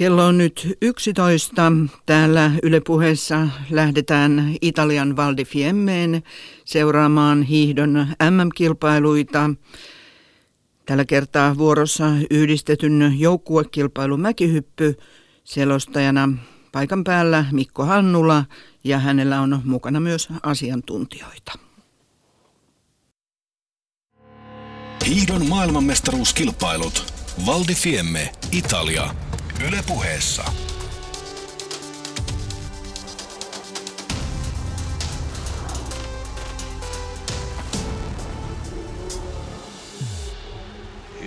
Kello on nyt 11. Täällä Yle Puheessa lähdetään Italian Val di Fiemmeen seuraamaan hiihdon MM-kilpailuita. Tällä kertaa vuorossa yhdistetyn joukkuekilpailun mäkihyppy selostajana paikan päällä Mikko Hannula ja hänellä on mukana myös asiantuntijoita. Hiihdon maailmanmestaruuskilpailut. Val di Fiemme, Italia. Yle Puheessa.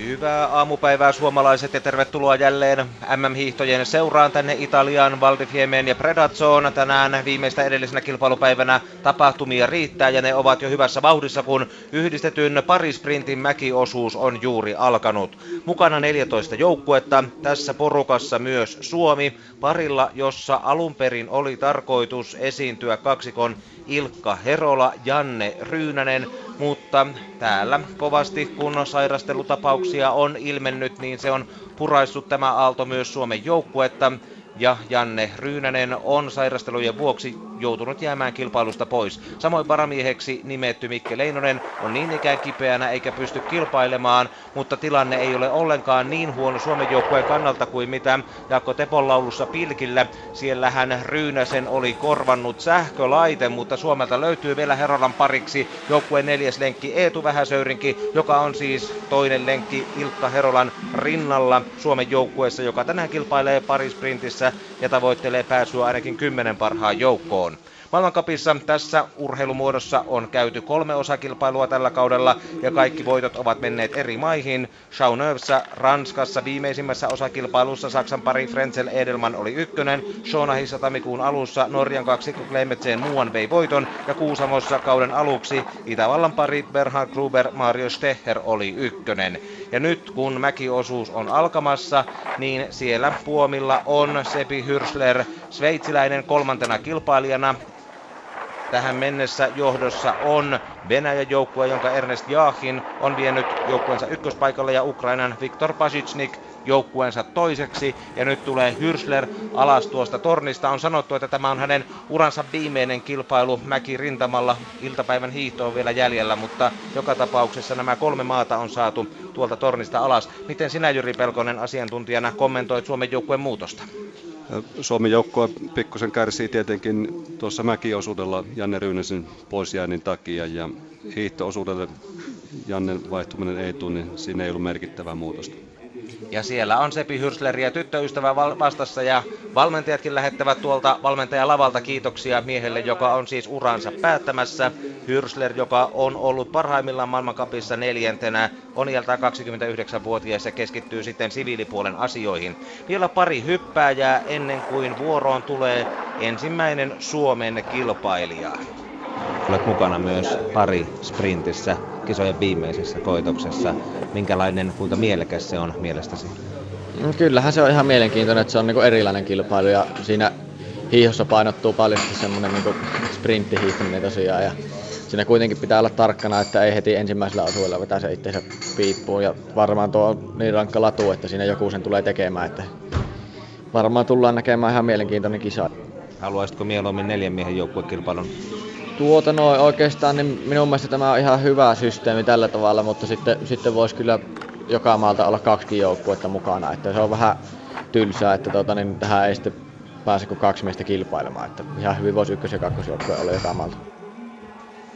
Hyvää aamupäivää suomalaiset ja tervetuloa jälleen MM-hiihtojen seuraan tänne Italiaan, Val di Fiemmeen ja Predazzoon. Tänään viimeistä edellisenä kilpailupäivänä tapahtumia riittää ja ne ovat jo hyvässä vauhdissa, kun yhdistetyn parisprintin mäkiosuus on juuri alkanut. Mukana 14 joukkuetta, tässä porukassa myös Suomi, parilla jossa alun perin oli tarkoitus esiintyä kaksikon Ilkka Herola, Janne Ryynänen, mutta täällä kovasti kun sairastelutapauksia on ilmennyt, niin se on puraissut tämä aalto myös Suomen joukkuetta. Ja Janne Ryynänen on sairastelujen vuoksi joutunut jäämään kilpailusta pois. Samoin varamieheksi nimetty Mikke Leinonen on niin ikään kipeänä eikä pysty kilpailemaan, mutta tilanne ei ole ollenkaan niin huono Suomen joukkueen kannalta kuin mitä Jaakko Tepon laulussa Pilkillä. Siellähän Ryynäsen oli korvannut sähkölaite, mutta Suomelta löytyy vielä Herolan pariksi joukkueen neljäs lenkki Eetu Vähäsöyrinki, joka on siis toinen lenkki Ilkka Herolan rinnalla Suomen joukkueessa, joka tänään kilpailee parisprintissä ja tavoittelee pääsyä ainakin 10 parhaan joukkoon. Maailmankapissa tässä urheilumuodossa on käyty 3 osakilpailua tällä kaudella ja kaikki voitot ovat menneet eri maihin. Chauneuve'ssa Ranskassa viimeisimmässä osakilpailussa Saksan pari Frenzel Edelmann oli ykkönen. Schoonahissa tammikuun alussa Norjan kaksikko Kleimetseen Muuan vei voiton ja Kuusamossa kauden aluksi Itävallan pari Bernhard Gruber Mario Stecher oli ykkönen. Ja nyt kun mäkiosuus on alkamassa, niin siellä puomilla on Sebi Hürsler, sveitsiläinen kolmantena kilpailijana. Tähän mennessä johdossa on Venäjän joukkue, jonka Ernest Jachin on vienyt joukkueensa ykköspaikalle ja Ukrainan Viktor Pasicnik joukkueensa toiseksi. Ja nyt tulee Hürsler alas tuosta tornista. On sanottu, että tämä on hänen uransa viimeinen kilpailu mäkirintamalla. Iltapäivän hiihto on vielä jäljellä, mutta joka tapauksessa nämä 3 maata on saatu tuolta tornista alas. Miten sinä, Jyri Pelkonen, asiantuntijana kommentoit Suomen joukkueen muutosta? Suomen joukkue pikkusen kärsii tietenkin tuossa mäkiosuudella Janne Ryynäsen poisjäännin takia ja hiihtoosuudelle Jannen vaihtuminen ei tule, niin siinä ei ollut merkittävää muutosta. Ja siellä on Sebi Hürsler ja tyttöystävä vastassa ja valmentajatkin lähettävät tuolta valmentajalavalta kiitoksia miehelle, joka on siis uransa päättämässä. Hürsler, joka on ollut parhaimmillaan maailmancupissa 4. on iältään 29-vuotias ja keskittyy sitten siviilipuolen asioihin. Vielä pari hyppääjää ennen kuin vuoroon tulee ensimmäinen Suomen kilpailija. Olet mukana myös pari sprintissä kisojen viimeisessä koitoksessa. Minkälainen, kuinka mielekäs se on mielestäsi? Kyllähän se on ihan mielenkiintoinen, että se on niinku erilainen kilpailu ja siinä hiihossa painottuu paljon semmoinen niinku sprinttihiihtäminen tosiaan. Ja siinä kuitenkin pitää olla tarkkana, että ei heti ensimmäisellä osuilla vetää se itseensä piippuun ja varmaan tuo on niin rankka latu, että siinä joku sen tulee tekemään. Että varmaan tullaan näkemään ihan mielenkiintoinen kisa. Haluaisitko mieluummin 4 miehen joukkuekilpailun? Oikeastaan niin minun mielestä tämä on ihan hyvä systeemi tällä tavalla, mutta sitten voisi kyllä joka maalta olla 2 joukkuetta mukana. Että se on vähän tylsää, että niin tähän ei sitten pääse kuin 2 miestä kilpailemaan. Että ihan hyvin voisi 1- ja 2-joukkue olla joka maalta.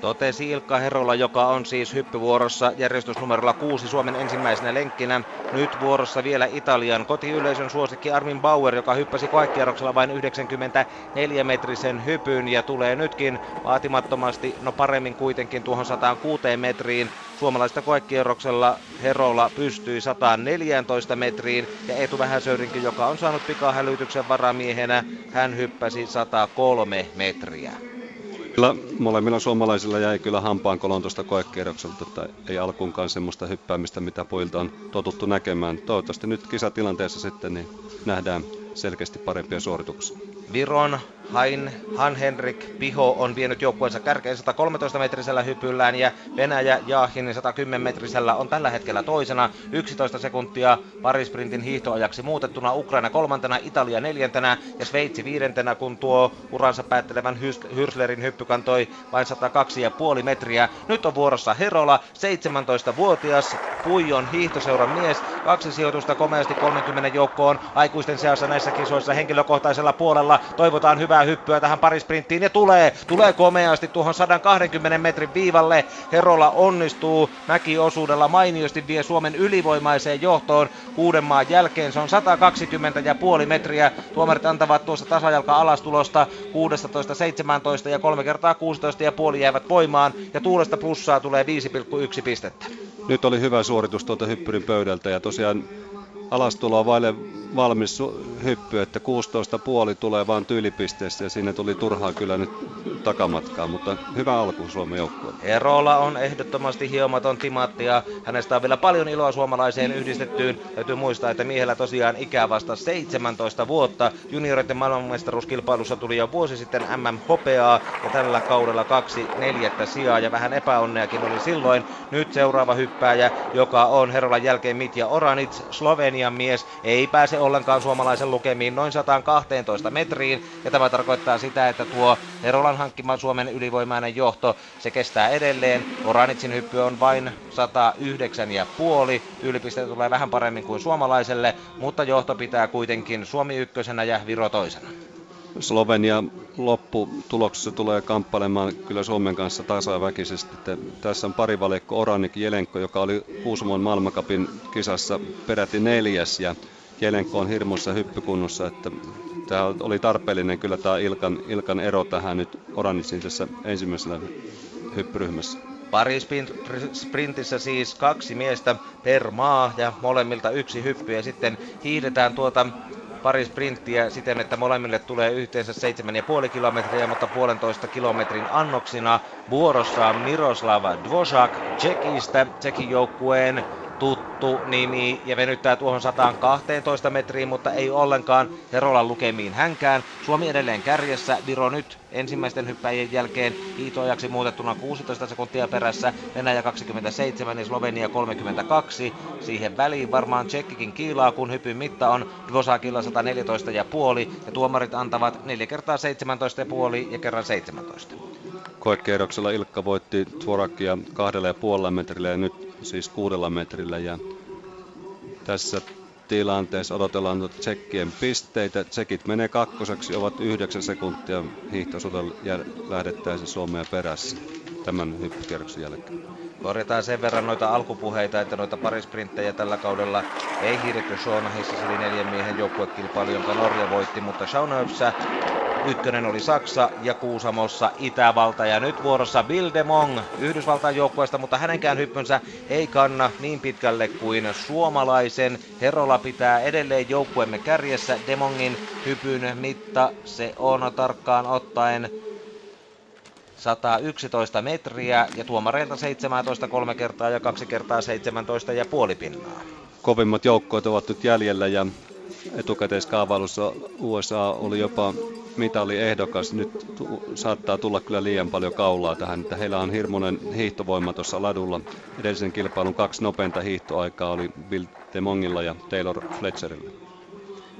Totesi Ilkka Herola, joka on siis hyppyvuorossa järjestysnumerolla 6 Suomen ensimmäisenä lenkkinä. Nyt vuorossa vielä Italian kotiyleisön suosikki Armin Bauer, joka hyppäsi koekierroksella vain 94-metrisen hypyn ja tulee nytkin vaatimattomasti, no paremmin kuitenkin tuohon 106 metriin. Suomalaista koekierroksella Herola pystyi 114 metriin ja Eetu Vähäsöyrinki, joka on saanut pikahälytyksen varamiehenä, hän hyppäsi 103 metriä. Molemmilla suomalaisilla jäi kyllä hampaankolon tuosta koekierrokselta, että ei alkuunkaan semmoista hyppäämistä, mitä pojilta on totuttu näkemään. Toivottavasti nyt kisatilanteessa sitten niin nähdään selkeästi parempia suorituksia. Viron Han-Henrik Piho on vienyt joukkueensa kärkeen 113-metrisellä hypyllään ja Venäjä Jaahinin 110-metrisellä on tällä hetkellä toisena. 11 sekuntia parisprintin hiihtoajaksi muutettuna, Ukraina kolmantena, Italia neljäntenä ja Sveitsi viidentenä, kun tuo uransa päättelevän Hyrslerin hyppy kantoi vain 102,5 metriä. Nyt on vuorossa Herola, 17-vuotias Puijon hiihtoseuran mies, 2 sijoitusta komeasti 30 joukkoon aikuisten seassa näissä kisoissa henkilökohtaisella puolella. Toivotaan hyvää hyppyä tähän parisprintiin ja tulee komeasti tuohon 120 metrin viivalle. Herola onnistuu mäkiosuudella mainiosti, vie Suomen ylivoimaiseen johtoon 6 maan jälkeen. Se on 120,5 metriä. Tuomarit antavat tuossa tasajalka-alastulosta 16, 17 ja 3 kertaa 16,5 jäävät voimaan ja tuulesta plussaa tulee 5,1 pistettä. Nyt oli hyvä suoritus tuolta hyppyrin pöydältä ja tosiaan alastuloa vaille valmis hyppy, että 16,5 tulee vaan tyylipisteessä ja siinä tuli turhaa kyllä nyt takamatkaa, mutta hyvä alku Suomen joukkueelle. Herola on ehdottomasti hiomaton timantti ja hänestä on vielä paljon iloa suomalaiseen yhdistettyyn. Täytyy muistaa, että miehellä tosiaan ikää vasta 17 vuotta. Junioreiden maailmanmestaruuskilpailussa tuli jo vuosi sitten MM-hopeaa ja tällä kaudella 2 neljättä sijaa ja vähän epäonneakin oli silloin. Nyt seuraava hyppääjä, joka on Herolan jälkeen Mitja Oranič, Slovenian mies, ei pääse ollenkaan suomalaisen lukemiin noin 112 metriin ja tämä tarkoittaa sitä, että tuo Herolan hankkima Suomen ylivoimainen johto, se kestää edelleen. Oranitsin hyppy on vain 109,5, tyylipiste tulee vähän paremmin kuin suomalaiselle, mutta johto pitää kuitenkin Suomi ykkösenä ja Viro toisena. Slovenia lopputuloksessa tulee kamppailemaan kyllä Suomen kanssa tasaväkisesti. Tässä on pari valikko Oranič Jelenko, joka oli Kuusamon maailmancupin kisassa peräti 4. ja Jelenko on hirmussa hyppykunnossa, että tämä oli tarpeellinen kyllä tämä Ilkan ero tähän nyt Oraničin tässä ensimmäisellä hyppyryhmässä. Parisprintissä siis 2 miestä per maa ja molemmilta 1 hyppy ja sitten hiihdetään tuota pari sprinttiä siten, että molemmille tulee yhteensä 7,5 kilometriä, mutta 1,5 kilometrin annoksina vuorossa Miroslav Dvořák Tšekistä, Tšekin joukkueen tuttu nimi ja venyttää tuohon 112 metriin, mutta ei ollenkaan Herolan lukemiin hänkään. Suomi edelleen kärjessä, Viro nyt ensimmäisten hyppäjien jälkeen hiihtoajaksi muutettuna 16 sekuntia perässä, Venäjä 27 ja Slovenia 32. Siihen väliin varmaan Tšekkikin kiilaa, kun hypyn mitta on Dvořákilla 114,5 ja tuomarit antavat 4 kertaa 17,5 ja kerran 17. Koekierroksella Ilkka voitti Dvořákia 2,5 metrillä ja nyt siis 6 metrillä ja tässä tilanteessa odotellaan noita tsekkien pisteitä. Tsekit menee 2, ovat 9 sekuntia hiihtosuudella ja lähdettäisiin Suomea perässä tämän hyppykierroksen jälkeen. Korjataan sen verran noita alkupuheita, että noita parisprinttejä tällä kaudella ei hiihdetty Schoenheissä, se oli 4 miehen joukkuekilpailu, jonka Norja voitti, mutta Schoenheimssä 1 oli Saksa ja Kuusamossa Itävalta ja nyt vuorossa Bill Demong Yhdysvaltain joukkueesta, mutta hänenkään hyppynsä ei kanna niin pitkälle kuin suomalaisen. Herola pitää edelleen joukkueemme kärjessä. Demongin hypyn mitta, se on tarkkaan ottaen 111 metriä ja tuomareilta 17 3 kertaa ja 2 kertaa 17,5 pinnaa. Kovimmat joukkueet ovat nyt jäljellä ja etukäteiskaavailussa USA oli jopa mitaliehdokas. Nyt saattaa tulla kyllä liian paljon kaulaa tähän, että heillä on hirmuinen hiihtovoima tuossa ladulla. Edellisen kilpailun 2 nopeinta hiihtoaikaa oli Bill Demongilla ja Taylor Fletcherillä.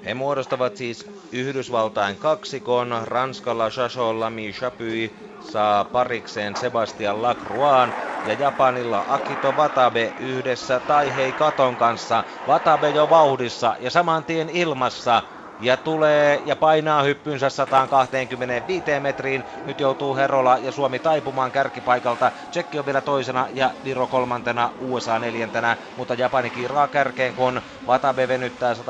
He muodostavat siis Yhdysvaltain kaksikon. Ranskalla Chacho Lamy Chapuis saa parikseen Sebastian Lacroixan ja Japanilla Akito Watanabe yhdessä Taihei Katon kanssa. Watanabe jo vauhdissa ja saman tien ilmassa ja tulee ja painaa hyppynsä 125 metriin. Nyt joutuu Herola ja Suomi taipumaan kärkipaikalta. Tšekki on vielä toisena ja Viro kolmantena, USA 4, mutta Japani kiiraa kärkeen, kun Watanabe venyttää 123,5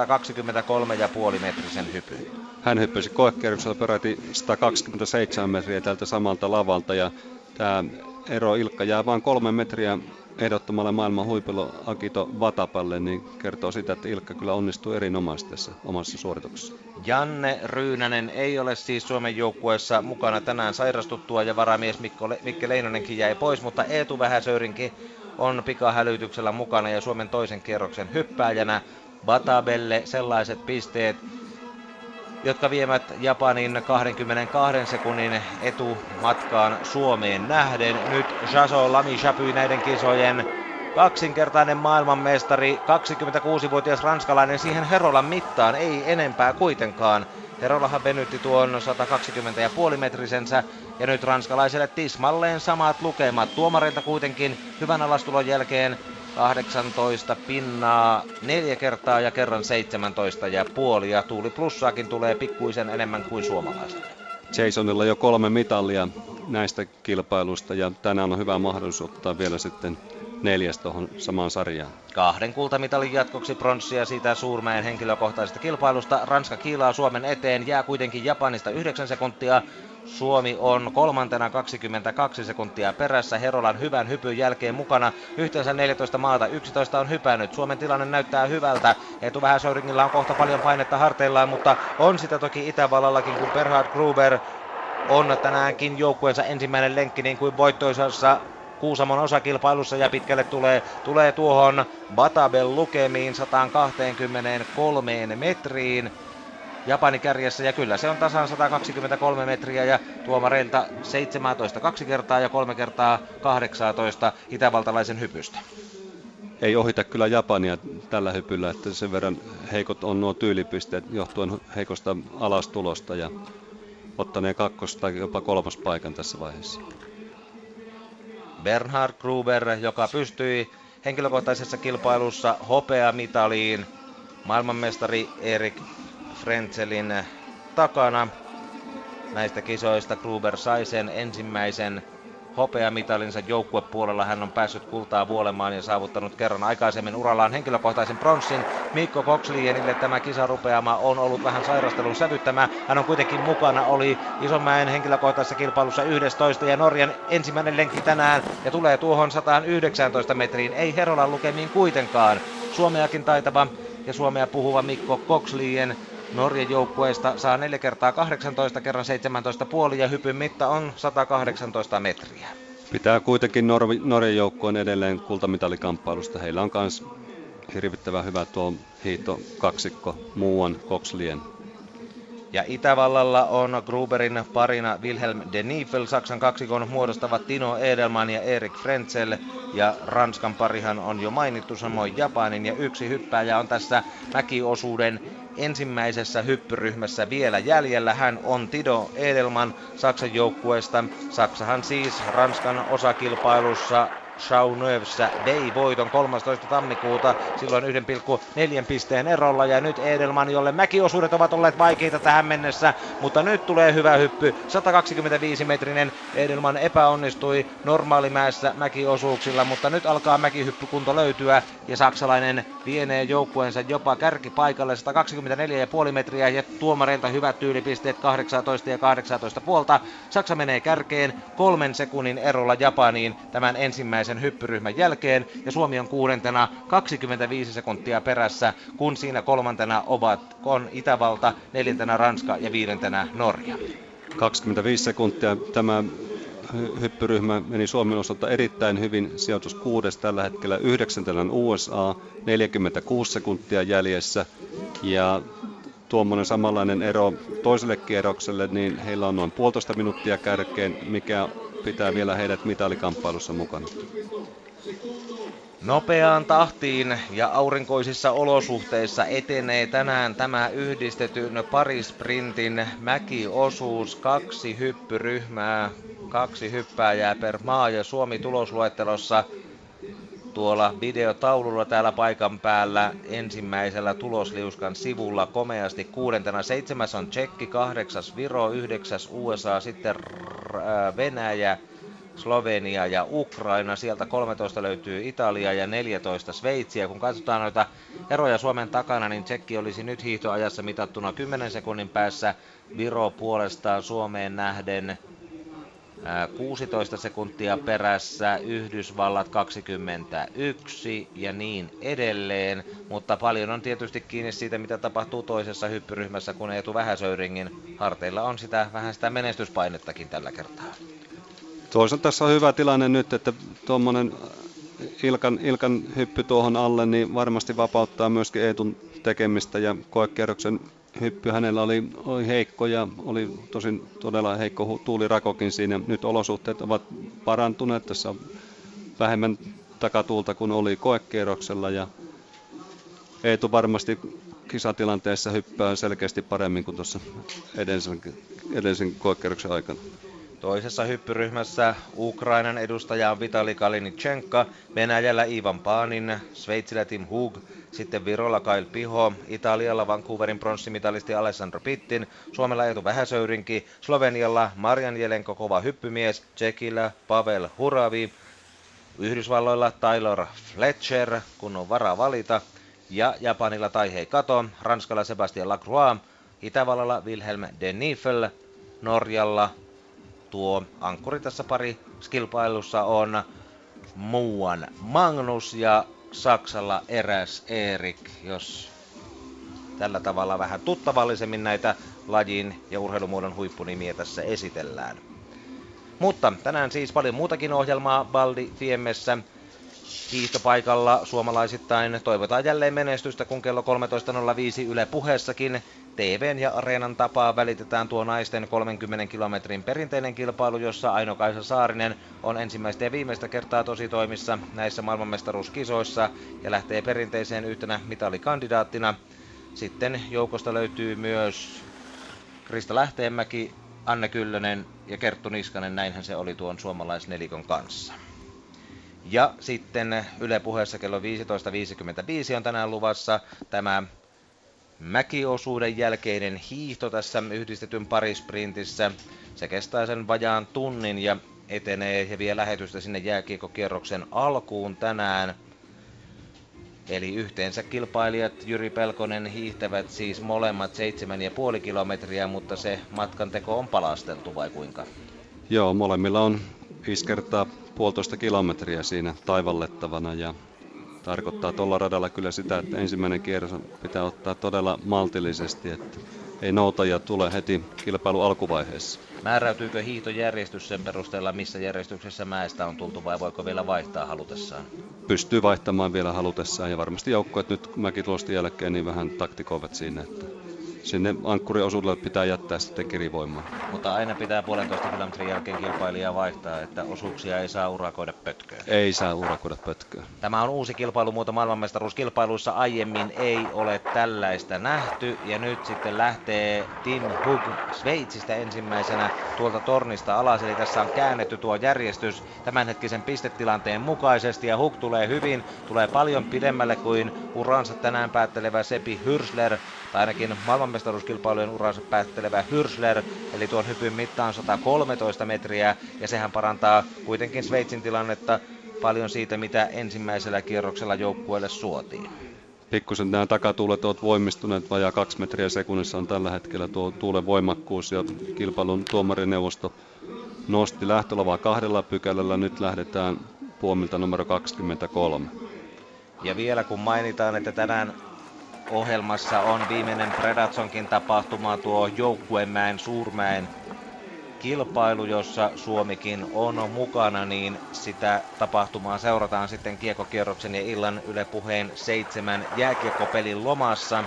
metrisen hypyn. Hän hyppäsi koekierroksella peräti 127 metriä tältä samalta lavalta ja tämä ero Ilkka jää vain 3 metriä ehdottomalle maailman huipulle Akito Watapalle, niin kertoo sitä, että Ilkka kyllä onnistuu erinomaisesti tässä omassa suorituksessa. Janne Ryynänen ei ole siis Suomen joukkueessa mukana tänään sairastuttua ja varamies Mikke Leinonenkin jäi pois, mutta Eetu Vähäsöyrinki on pikahälytyksellä mukana ja Suomen toisen kierroksen hyppääjänä. Watabelle sellaiset pisteet jotka vievät Japanin 22 sekunnin etumatkaan Suomeen nähden. Nyt Jaso Lami Chapy, näiden kisojen kaksinkertainen maailmanmestari, 26-vuotias ranskalainen siihen Herolan mittaan, ei enempää kuitenkaan. Herolahan venytti tuon 120,5 metrisensä ja nyt ranskalaiselle tismalleen samat lukemat. Tuomareilta kuitenkin hyvän alastulon jälkeen 18 pinnaa 4 kertaa ja kerran 17,5, ja tuuli plussaakin tulee pikkuisen enemmän kuin suomalaisille. Jasonilla jo 3 mitalia näistä kilpailusta ja tänään on hyvä mahdollisuus ottaa vielä sitten 4. tuohon samaan sarjaan. 2 kultamitalin jatkoksi pronssia siitä Suurmäen henkilökohtaisesta kilpailusta. Ranska kiilaa Suomen eteen, jää kuitenkin Japanista 9 sekuntia. Suomi on 3. 22 sekuntia perässä. Herolan hyvän hypyn jälkeen mukana yhteensä 14 maata, 11 on hypännyt. Suomen tilanne näyttää hyvältä. Eetu Vähäsöyringillä on kohta paljon painetta harteillaan, mutta on sitä toki Itävallallakin, kun Bernhard Gruber on tänäänkin joukkueensa ensimmäinen lenkki niin kuin voittoisassa Kuusamon osakilpailussa, ja pitkälle tulee tuohon Batabel lukemiin 123 metriin. Japani kärjessä, ja kyllä se on tasan 123 metriä, ja tuomareilta 17 2 kertaa ja 3 kertaa 18 itävaltalaisen hypystä. Ei ohita kyllä Japania tällä hypyllä, että sen verran heikot on nuo tyylipisteet johtuen heikosta alastulosta, ja ottaneen 2. tai jopa 3. paikan tässä vaiheessa. Bernhard Gruber, joka pystyi henkilökohtaisessa kilpailussa hopeamitaliin maailmanmestari Erik Frenzelin takana. Näistä kisoista Gruber sai sen ensimmäisen hopeamitalinsa joukkuepuolella. Hän on päässyt kultaa vuolemaan ja saavuttanut kerran aikaisemmin urallaan henkilökohtaisen pronssin. Mikko Kokslienille tämä kisarupeama on ollut vähän sairastelun sävyttämä. Hän on kuitenkin mukana, oli Isomäen henkilökohtaisessa kilpailussa 11 ja Norjan ensimmäinen lenkki tänään ja tulee tuohon 119 metriin. Ei Herolan lukemiin kuitenkaan. Suomeakin taitava ja suomea puhuva Mikko Kokslien Norjan joukkueesta saa 4 kertaa 18 kerran 17,5 ja hypyn mitta on 118 metriä. Pitää kuitenkin Norjan joukkueen edelleen kultamitalikamppailusta. Heillä on myös hirvittävän hyvä tuo hiihto kaksikko Muuan Kokslien. Ja Itävallalla on Gruberin parina Wilhelm Denifl, Saksan kaksikon muodostavat Tino Edelmann ja Erik Frenzel, ja Ranskan parihan on jo mainittu, samoin Japanin, ja yksi hyppääjä on tässä mäkiosuuden ensimmäisessä hyppyryhmässä vielä jäljellä. Hän on Tino Edelmann Saksan joukkueesta. Saksahan siis Ranskan osakilpailussa Chauneuve'ssä vei voiton 13. tammikuuta, silloin 1,4 pisteen erolla, ja nyt Edelmann, jolle mäkiosuudet ovat olleet vaikeita tähän mennessä, mutta nyt tulee hyvä hyppy, 125 metrinen. Edelmann epäonnistui normaalimäessä mäkiosuuksilla, mutta nyt alkaa mäkihyppykunto löytyä, ja saksalainen vienee joukkueensa jopa kärkipaikalle, 124,5 metriä, ja tuomareilta hyvät tyylipisteet 18 ja 18 puolta. Saksa menee kärkeen 3 sekunnin erolla Japaniin tämän ensimmäisen hyppyryhmän jälkeen, ja Suomi on 6. 25 sekuntia perässä, kun siinä 3. on Itävalta, 4. Ranska ja 5. Norja. 25 sekuntia tämä hyppyryhmä meni Suomen osalta erittäin hyvin, sijoitus 6. tällä hetkellä, 9. USA, 46 sekuntia jäljessä, ja tuommoinen samanlainen ero toiselle kierrokselle, niin heillä on noin 1,5 minuuttia kärkeen, mikä pitää vielä heidät mitalikamppailussa mukana. Nopeaan tahtiin ja aurinkoisissa olosuhteissa etenee tänään tämä yhdistetyn parisprintin mäkiosuus. 2 hyppyryhmää, 2 hyppääjää per maa, ja Suomi tulosluettelossa tuolla videotaululla täällä paikan päällä ensimmäisellä tulosliuskan sivulla komeasti 6. 7. on Tšekki, 8. Viro, 9. USA, sitten Venäjä, Slovenia ja Ukraina. Sieltä 13 löytyy Italia ja 14 Sveitsiä. Kun katsotaan noita eroja Suomen takana, niin Tšekki olisi nyt hiihtoajassa mitattuna 10 sekunnin päässä. Viro puolestaan Suomeen nähden 16 sekuntia perässä, Yhdysvallat 21 ja niin edelleen, mutta paljon on tietysti kiinni siitä, mitä tapahtuu toisessa hyppyryhmässä, kun Eetu Vähäsöyringin harteilla on vähän sitä menestyspainettakin tällä kertaa. Toisaalta tässä on hyvä tilanne nyt, että tuommoinen Ilkan hyppy tuohon alle niin varmasti vapauttaa myöskin Eetun tekemistä, ja koekierroksen hyppy hänellä oli heikko ja oli tosin todella heikko tuulirakokin siinä. Nyt olosuhteet ovat parantuneet, tässä on vähemmän takatuulta kuin oli koekierroksella ja Eetu varmasti kisatilanteessa hyppää selkeästi paremmin kuin tuossa edellisen koekierroksen aikana. Toisessa hyppyryhmässä Ukrainan edustaja on Vitali Kalinichenka, Venäjällä Ivan Panin, Sveitsillä Tim Hug, sitten Virolla Kail Piho, Italialla Vancouverin pronssimitalisti Alessandro Pittin, Suomella Eetu Vähäsöyrinki, Slovenialla Marjan Jelenko kova hyppymies, Tšekillä Pavel Churavý, Yhdysvalloilla Taylor Fletcher, kun on varaa valita, ja Japanilla Taihei Kato, Ranskalla Sebastian Lacroix, Itävallalla Wilhelm Denifl, Norjalla tuo ankkuri tässä pari kilpailussa on Muuan Magnus ja Saksalla eräs Erik. Jos tällä tavalla vähän tuttavallisemmin näitä lajin ja urheilumuodon huippunimiä tässä esitellään. Mutta tänään siis paljon muutakin ohjelmaa Val di Fiemmessä. Hiihtopaikalla suomalaisittain toivotaan jälleen menestystä, kun kello 13.05 Yle Puheessakin TV:n ja Areenan tapaa välitetään tuo naisten 30 kilometrin perinteinen kilpailu, jossa Aino-Kaisa Saarinen on ensimmäistä ja viimeistä kertaa tositoimissa näissä maailmanmestaruuskisoissa ja lähtee perinteiseen yhtenä mitalikandidaattina. Sitten joukosta löytyy myös Krista Lähteenmäki, Anne Kyllönen ja Kerttu Niskanen, näinhän se oli tuon suomalaisnelikon kanssa. Ja sitten Yle Puheessa kello 15.55 on tänään luvassa tämä mäkiosuuden jälkeinen hiihto tässä yhdistetyn parisprintissä. Se kestää sen vajaan tunnin ja etenee ja vie lähetystä sinne jääkiekokierroksen alkuun tänään. Eli yhteensä kilpailijat Jyri Pelkonen hiihtävät siis molemmat 7,5 kilometriä, mutta se matkanteko on palasteltu vai kuinka? Joo, molemmilla on 5 kertaa 1,5 kilometriä siinä taivallettavana ja tarkoittaa tuolla radalla kyllä sitä, että ensimmäinen kierros pitää ottaa todella maltillisesti, että ei noutajia tule heti kilpailun alkuvaiheessa. Määräytyykö hiihtojärjestys sen perusteella, missä järjestyksessä mäestä on tultu vai voiko vielä vaihtaa halutessaan? Pystyy vaihtamaan vielä halutessaan ja varmasti joukkueet nyt mäkitulosten jälkeen niin vähän taktikoivat siinä, että sinne ankkuriosuudelle pitää jättää sitten kirivoimaa. Mutta aina pitää 1,5 kilometrin jälkeen kilpailijaa vaihtaa, että osuuksia ei saa urakoida pötköön. Ei saa urakoida pötköön. Tämä on uusi kilpailumuoto maailmanmestaruuskilpailuissa. Aiemmin ei ole tällaista nähty. Ja nyt sitten lähtee Tim Hug Sveitsistä ensimmäisenä tuolta tornista alas. Eli tässä on käännetty tuo järjestys tämänhetkisen pistetilanteen mukaisesti. Ja Hug tulee hyvin, tulee paljon pidemmälle kuin uransa tänään päättelevä Sebi Hürsler. Tai ainakin maailmanmestaruuskilpailujen uransa päättelevä Hürsler, eli tuon hypyn mittaan 113 metriä, ja sehän parantaa kuitenkin Sveitsin tilannetta paljon siitä, mitä ensimmäisellä kierroksella joukkueelle suotiin. Pikkusen nämä takatuulet ovat voimistuneet, vajaa 2 metriä sekunnissa on tällä hetkellä tuo tuulen voimakkuus, ja kilpailun tuomarineuvosto nosti lähtölavaa 2 pykälällä, nyt lähdetään puomilta numero 23. Ja vielä kun mainitaan, että tänään ohjelmassa on viimeinen Predazzonkin tapahtuma, tuo Joukkuemäen Suurmäen kilpailu, jossa Suomikin on mukana, niin sitä tapahtumaa seurataan sitten kiekkokierroksen ja illan Yle Puheen 7 jääkiekkopelin lomassa.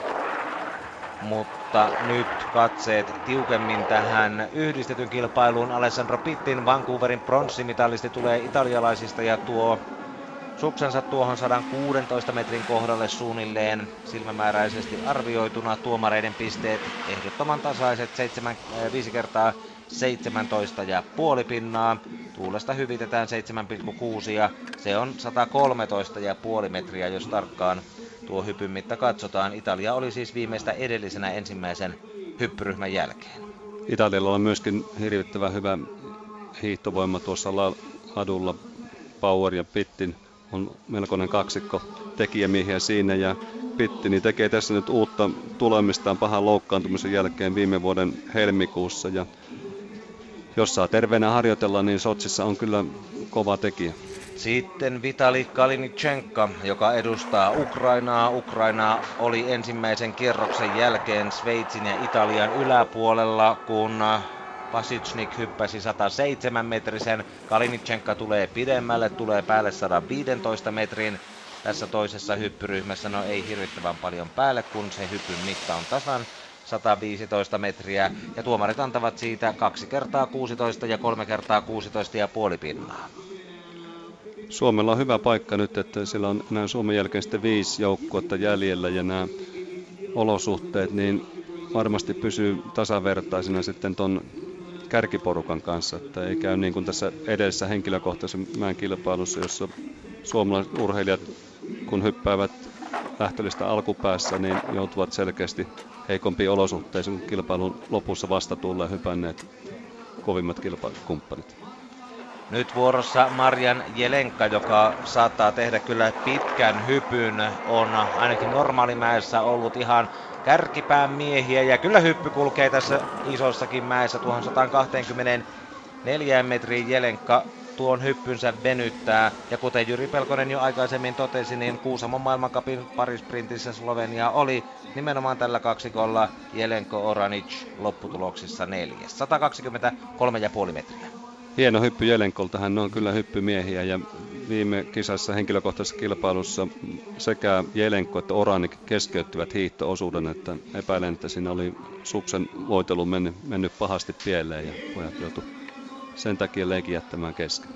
Mutta nyt katseet tiukemmin tähän yhdistetyn kilpailuun. Alessandro Pittin, Vancouverin pronssimitalisti, tulee italialaisista ja tuo suksensa tuohon 116 metrin kohdalle suunnilleen silmämääräisesti arvioituna tuomareiden pisteet ehdottoman tasaiset 5 kertaa 17,5 pinnaa. Tuulesta hyvitetään 7,6 ja se on 113,5 metriä, jos tarkkaan tuo hypyn mitta katsotaan. Italia oli siis viimeistä edellisenä ensimmäisen hyppyryhmän jälkeen. Italialla on myöskin hirvittävän hyvä hiihtovoima tuossa ladulla. Power ja Pittin on melkoinen kaksikko tekijämiehiä siinä ja Pittini tekee tässä nyt uutta tulemistaan pahan loukkaantumisen jälkeen viime vuoden helmikuussa ja jos saa terveenä harjoitella, niin Sotsissa on kyllä kova tekijä. Sitten Vitali Kalinichenka, joka edustaa Ukrainaa. Ukraina oli ensimmäisen kierroksen jälkeen Sveitsin ja Italian yläpuolella, kun Pasicnik hyppäsi 107-metrisen, Kalinichenka tulee pidemmälle, tulee päälle 115 metrin. Tässä toisessa hyppyryhmässä no ei hirvittävän paljon päälle, kun se hypyn mitta on tasan 115 metriä ja tuomarit antavat siitä 2x16 ja 3x16 ja puoli pinnaa. Suomella on hyvä paikka nyt, että siellä on nämä Suomen jälkeen sitten 5 joukkuetta jäljellä ja nämä olosuhteet niin varmasti pysyy tasavertaisena sitten ton kärkiporukan kanssa, että ei käy niin kuin tässä edessä henkilökohtaisen mäen kilpailussa, jossa suomalaiset urheilijat kun hyppäävät lähtölistä alkupäässä, niin joutuvat selkeästi heikompiin olosuhteisiin, kun kilpailun lopussa vasta tulee hypänneet kovimmat kilpakumppanit. Nyt vuorossa Marjan Jelenko, joka saattaa tehdä kyllä pitkän hypyn, on ainakin normaalimäessä ollut ihan kärkipään miehiä ja kyllä hyppy kulkee tässä isossakin mäessä tuohon 124 metriin. Jelenko tuon hyppynsä venyttää ja kuten Jyri Pelkonen jo aikaisemmin totesi, niin Kuusamon maailmancupin parisprintissä Slovenia oli nimenomaan tällä kaksikolla Jelenko Oranič lopputuloksissa 4. 123,5 metriä. Hieno hyppy Jelenkolta, hän on kyllä hyppymiehiä ja viime kisassa henkilökohtaisessa kilpailussa sekä Jelenko että Oranik keskeyttivät hiihto-osuuden, että epäilen, että siinä oli suksen voitelu mennyt pahasti pieleen ja pojat joutu sen takia leikin jättämään kesken.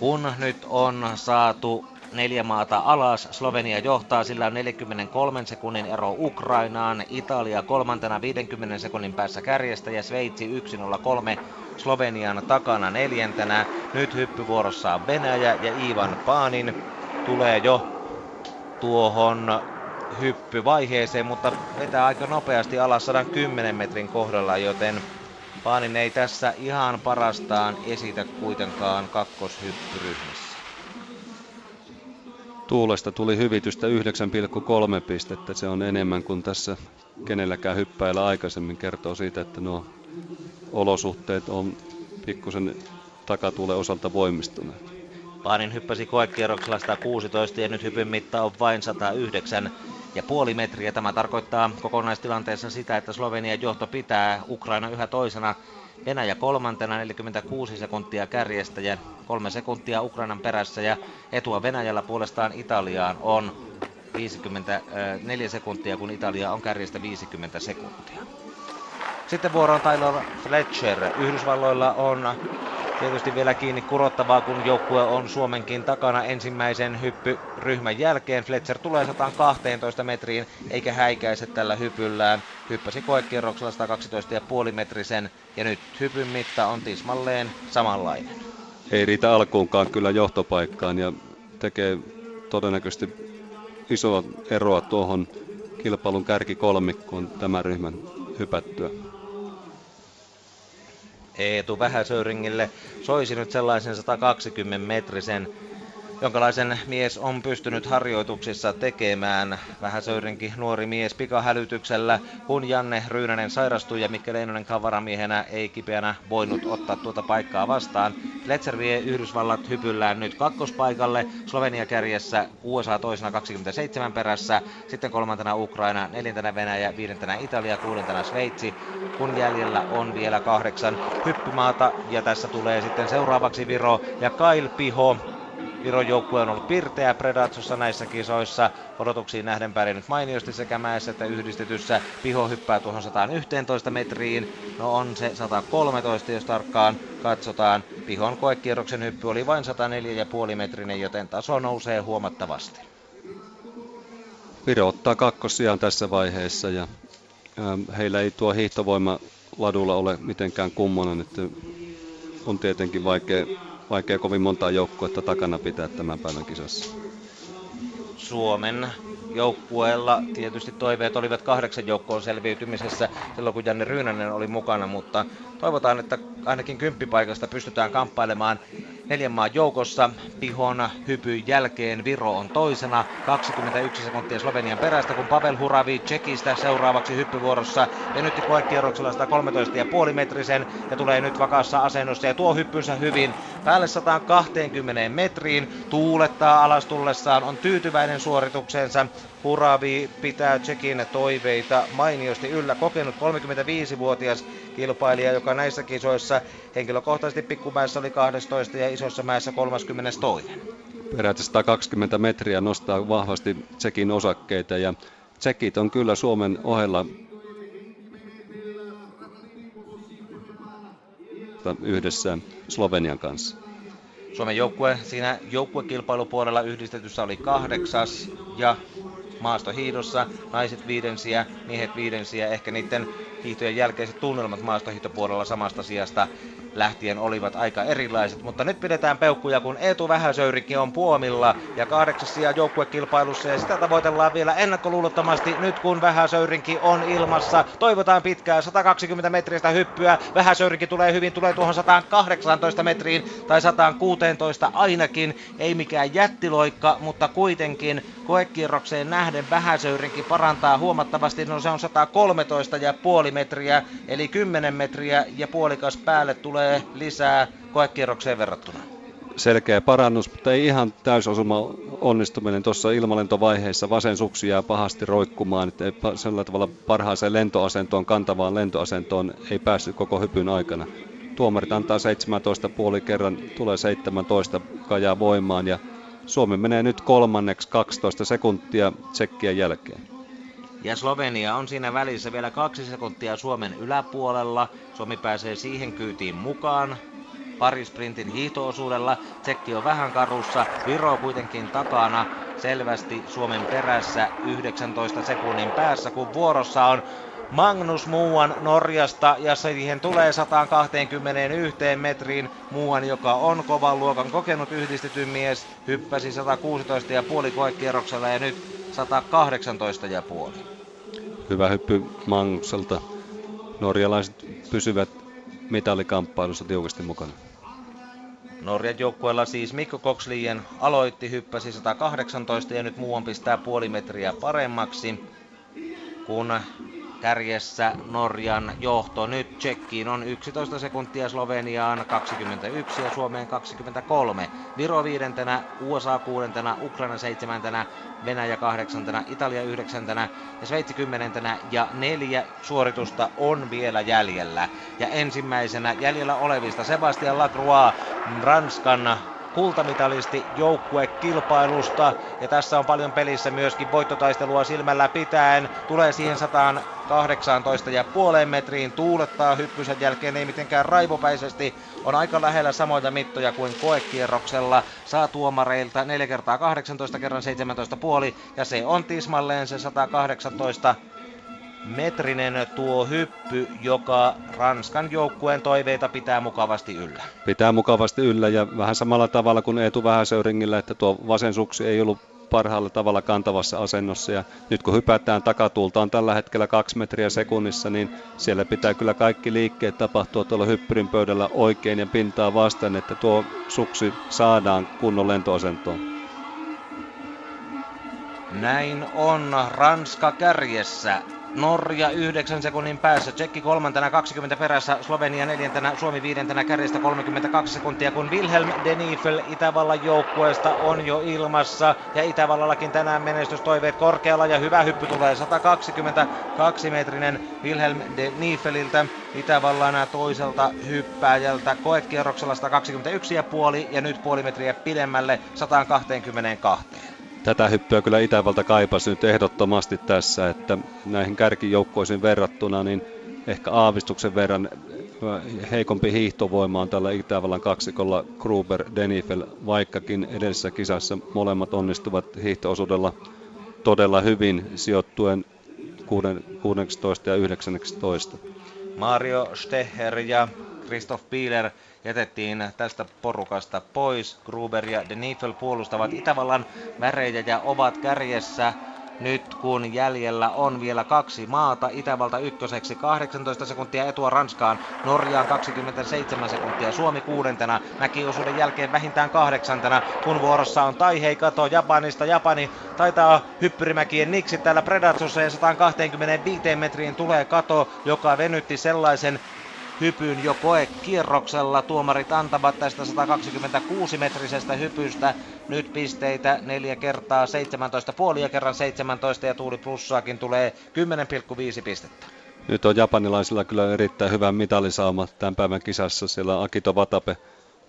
Kun nyt on saatu 4 maata alas, Slovenia johtaa, sillä on 43 sekunnin ero Ukrainaan, Italia kolmantena 50 sekunnin päässä kärjestä ja Sveitsi 1.03 Slovenian takana 4. Nyt hyppyvuorossa on Venäjä ja Ivan Panin tulee jo tuohon hyppyvaiheeseen, mutta vetää aika nopeasti alas 110 metrin kohdalla, joten Panin ei tässä ihan parastaan esitä kuitenkaan kakkoshyppyryhmässä. Tuulesta tuli hyvitystä 9,3 pistettä. Se on enemmän kuin tässä kenelläkään hyppäillä aikaisemmin. Kertoo siitä, että nuo olosuhteet on pikkusen takatuulen osalta voimistuneet. Panin hyppäsi koekierroksella 116 ja nyt hypyn mitta on vain 109,5 metriä. Tämä tarkoittaa kokonaistilanteessa sitä, että Slovenian johto pitää, Ukraina yhä toisena, Venäjä kolmantena 46 sekuntia kärjestä ja 3 sekuntia Ukrainan perässä ja etua Venäjällä puolestaan Italiaan on 54 sekuntia, kun Italia on kärjestä 50 sekuntia. Sitten vuoroon Taylor Fletcher. Yhdysvalloilla on tietysti vielä kiinni kurottavaa, kun joukkue on Suomenkin takana ensimmäisen hyppyryhmän jälkeen. Fletcher tulee 112 metriin eikä häikäise tällä hypyllään. Hyppäsi koekierroksella 112,5 metrisen ja nyt hypyn mitta on tismalleen samanlainen. Ei riitä alkuunkaan kyllä johtopaikkaan ja tekee todennäköisesti isoa eroa tuohon kilpailun kärkikolmikkoon tämän ryhmän hypättyä. Eetu Vähäsöyringille soisi nyt sellaisen 120-metrisen, jonkalaisen mies on pystynyt harjoituksissa tekemään. Vähäsöyrinki nuori mies pikahälytyksellä, kun Janne Ryynänen sairastui ja Mikke Leinonen kavaramiehenä ei kipeänä voinut ottaa tuota paikkaa vastaan. Fletcher vie Yhdysvallat hypyllään nyt kakkospaikalle, Slovenia kärjessä, USA toisena 27 perässä, sitten kolmantena Ukraina, 4. Venäjä, 5. Italia, 6. Sveitsi, kun jäljellä on vielä 8 hyppymaata ja tässä tulee sitten seuraavaksi Viro ja Kail Piho. Viron joukkue on ollut pirteä Predazzossa näissä kisoissa. Odotuksiin nähden pärjännyt mainiosti sekä mäessä että yhdistetyssä. Piho hyppää tuohon 111 metriin. No on se 113, jos tarkkaan katsotaan. Pihon koekierroksen hyppy oli vain 104,5 metrinen, joten taso nousee huomattavasti. Viro ottaa kakkossiaan tässä vaiheessa ja heillä ei tuo hiihtovoima ladulla ole mitenkään kummonen. Että on tietenkin vaikea kovin montaa joukkuetta takana pitää tämän päivän kisassa. Suomen joukkueella tietysti toiveet olivat 8 joukkoon selviytymisessä silloin, kun Janne Ryynänen oli mukana, mutta toivotaan, että ainakin 10 paikasta pystytään kamppailemaan 4 maan joukossa. Pihon hypyn jälkeen Viro on toisena, 21 sekuntia Slovenian perästä, kun Pavel Churavý Tšekistä seuraavaksi hyppyvuorossa venytti koekierroksella 113,5 metrisen ja tulee nyt vakaassa asennossa ja tuo hyppynsä hyvin päälle 120 metriin, tuulettaa alas tullessaan, on tyytyväinen suorituksensa. Churavý pitää Tšekin toiveita mainiosti yllä, kokenut 35-vuotias kilpailija, joka näissä kisoissa henkilökohtaisesti pikkumäessä oli 12 ja isossa mäessä 32. Peräti 120 metriä nostaa vahvasti Tšekin osakkeita ja tsekit on kyllä Suomen ohella yhdessä Slovenian kanssa. Suomen joukkue siinä joukkuekilpailupuolella yhdistetyssä oli 8. ja maastohiihdossa naiset 5, miehet 5. Ehkä niiden hiihtojen jälkeiset tunnelmat maastohiihtopuolella samasta sijasta lähtien olivat aika erilaiset. Mutta nyt pidetään peukkuja, kun Eetu Vähäsöyrinki on puomilla ja 8. sija joukkuekilpailussa. Ja sitä tavoitellaan vielä ennakkoluulottomasti nyt, kun Vähäsöyrinki on ilmassa. Toivotaan pitkään 120 metristä hyppyä. Vähäsöyrinki tulee hyvin, tulee tuohon 118 metriin tai 116 ainakin. Ei mikään jättiloikka, mutta kuitenkin koekierrokseen nähden Vähäsöyrinki parantaa huomattavasti. No se on 113,5 metriä eli 10 metriä ja puolikas päälle tulee lisää koekierrokseen verrattuna. Selkeä parannus, mutta ei ihan täysosuma onnistuminen tuossa ilmalentovaiheessa. Vasen suksi jää pahasti roikkumaan, että ei sellaisella tavalla parhaaseen lentoasentoon, kantavaan lentoasentoon ei päässyt koko hypyn aikana. Tuomarit antaa 17,5 kerran, tulee 17, joka jää voimaan ja Suomi menee nyt kolmanneksi 12 sekuntia tsekkien jälkeen. Ja Slovenia on siinä välissä vielä 2 sekuntia Suomen yläpuolella. Suomi pääsee siihen kyytiin mukaan. Parisprintin hiihtoosuudella. Tsekki on vähän karussa. Viro kuitenkin takana. Selvästi Suomen perässä 19 sekunnin päässä, kun vuorossa on Magnus Muuan Norjasta ja siihen tulee 121 metriin. Muuan, joka on kovan luokan kokenut yhdistetty mies, hyppäsi 116,5 koekierroksella ja nyt 118,5. Hyvä hyppy Magnukselta. Norjalaiset pysyvät metallikamppailussa tiukasti mukana. Norjan joukkueella siis Mikko Kokslien aloitti, hyppäsi 118 ja nyt Muuan pistää 0,5 metriä paremmaksi, kun kärjessä Norjan johto. Nyt Tšekkiin on 11 sekuntia, Sloveniaan 21 ja Suomeen 23. Viro 5, USA 6, Ukraina 7, Venäjä 8, Italia 9 ja Sveitsi 10 ja 4 suoritusta on vielä jäljellä. Ja ensimmäisenä jäljellä olevista Sebastian Lacroix, Ranskan kultamitalisti joukkuekilpailusta, ja tässä on paljon pelissä myöskin voittotaistelua silmällä pitäen. Tulee siihen 118,5 metriin, tuulettaa hyppysen jälkeen, ei mitenkään raivopäisesti, on aika lähellä samoja mittoja kuin koekierroksella. Saa tuomareilta 4x18 kerran 17,5 ja se on tismalleen se 118 metrinen tuo hyppy, joka Ranskan joukkueen toiveita pitää mukavasti yllä. Pitää mukavasti yllä ja vähän samalla tavalla kuin Eetu Vähäsöyringillä, että tuo vasen suksi ei ollut parhaalla tavalla kantavassa asennossa. Ja nyt kun hypätään takatuulta on tällä hetkellä 2 metriä sekunnissa, niin siellä pitää kyllä kaikki liikkeet tapahtua tuolla hyppyrin pöydällä oikein ja pintaa vasten, että tuo suksi saadaan kunnon lentoasentoon. Näin on, Ranska kärjessä. Norja 9 sekunnin päässä, Tsekki 3, 20 perässä, Slovenia 4, Suomi 5, kärjestä 32 sekuntia, kun Wilhelm Denifl Itävallan joukkueesta on jo ilmassa. Ja Itävallallakin tänään menestystoiveet korkealla ja hyvä hyppy tulee 122-metrinen Wilhelm Denifeliltä, Itävallan toiselta hyppääjältä koekierroksella 121,5 ja nyt 0,5 metriä pidemmälle 122. Tätä hyppyä kyllä Itävalta kaipasi nyt ehdottomasti tässä, että näihin kärkijoukkoisiin verrattuna niin ehkä aavistuksen verran heikompi hiihtovoima on tällä Itävallan kaksikolla Gruber Denifl, vaikkakin edellisessä kisassa molemmat onnistuvat hiihtoosuudella todella hyvin sijoittuen 16 ja 19. Mario Stecher ja Christoph Bieler jätettiin tästä porukasta pois. Gruber ja Denifl puolustavat Itävallan värejä ja ovat kärjessä nyt, kun jäljellä on vielä 2 maata. Itävalta ykköseksi 18 sekuntia etua Ranskaan, Norjaan 27 sekuntia, Suomi 6, mäkiosuuden jälkeen vähintään 8, kun vuorossa on Taihei Kato Japanista. Japani taitaa hyppyrimäkien niksi täällä Predazzossa ja 125 metriin tulee Kato, joka venytti sellaisen hypyn jo koekierroksella. Tuomarit antavat tästä 126-metrisestä hypystä nyt pisteitä 4x17,5 ja kerran 17 ja tuuli plussaakin tulee 10,5 pistettä. Nyt on japanilaisilla kyllä erittäin hyvä mitalisauma tämän päivän kisassa. Siellä on Akito Watanabe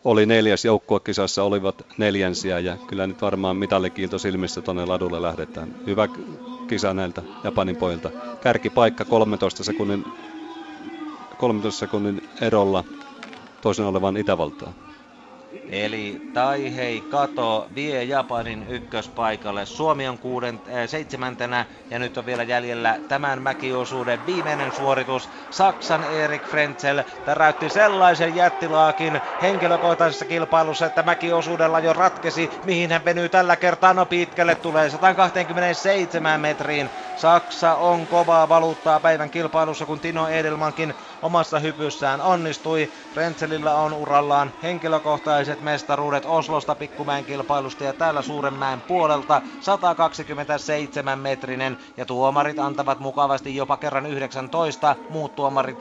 oli neljäs joukkuekisassa, olivat neljänsiä ja kyllä nyt varmaan mitalikiilto silmissä tuonne ladulle lähdetään. Hyvä kisa näiltä Japanin pojilta. Kärkipaikka 13 sekunnin erolla toisen olevan Itävaltaa. Eli Taihei Kato vie Japanin ykköspaikalle. Suomi on seitsemäntenä ja nyt on vielä jäljellä tämän mäkiosuuden viimeinen suoritus. Saksan Erik Frenzel täräytti sellaisen jättilaakin henkilökohtaisessa kilpailussa, että mäkiosuudella jo ratkesi. Mihin hän venyy tällä kertaa? No pitkälle tulee 127 metriin. Saksa on kovaa valuuttaa päivän kilpailussa, kun Tino Edelmannkin omassa hypyssään onnistui. Frenzelillä on urallaan henkilökohtaiset mestaruudet Oslosta Pikkumäen kilpailusta ja täällä Suurenmäen puolelta 127 metrinen. Ja tuomarit antavat mukavasti jopa kerran 19, muut tuomarit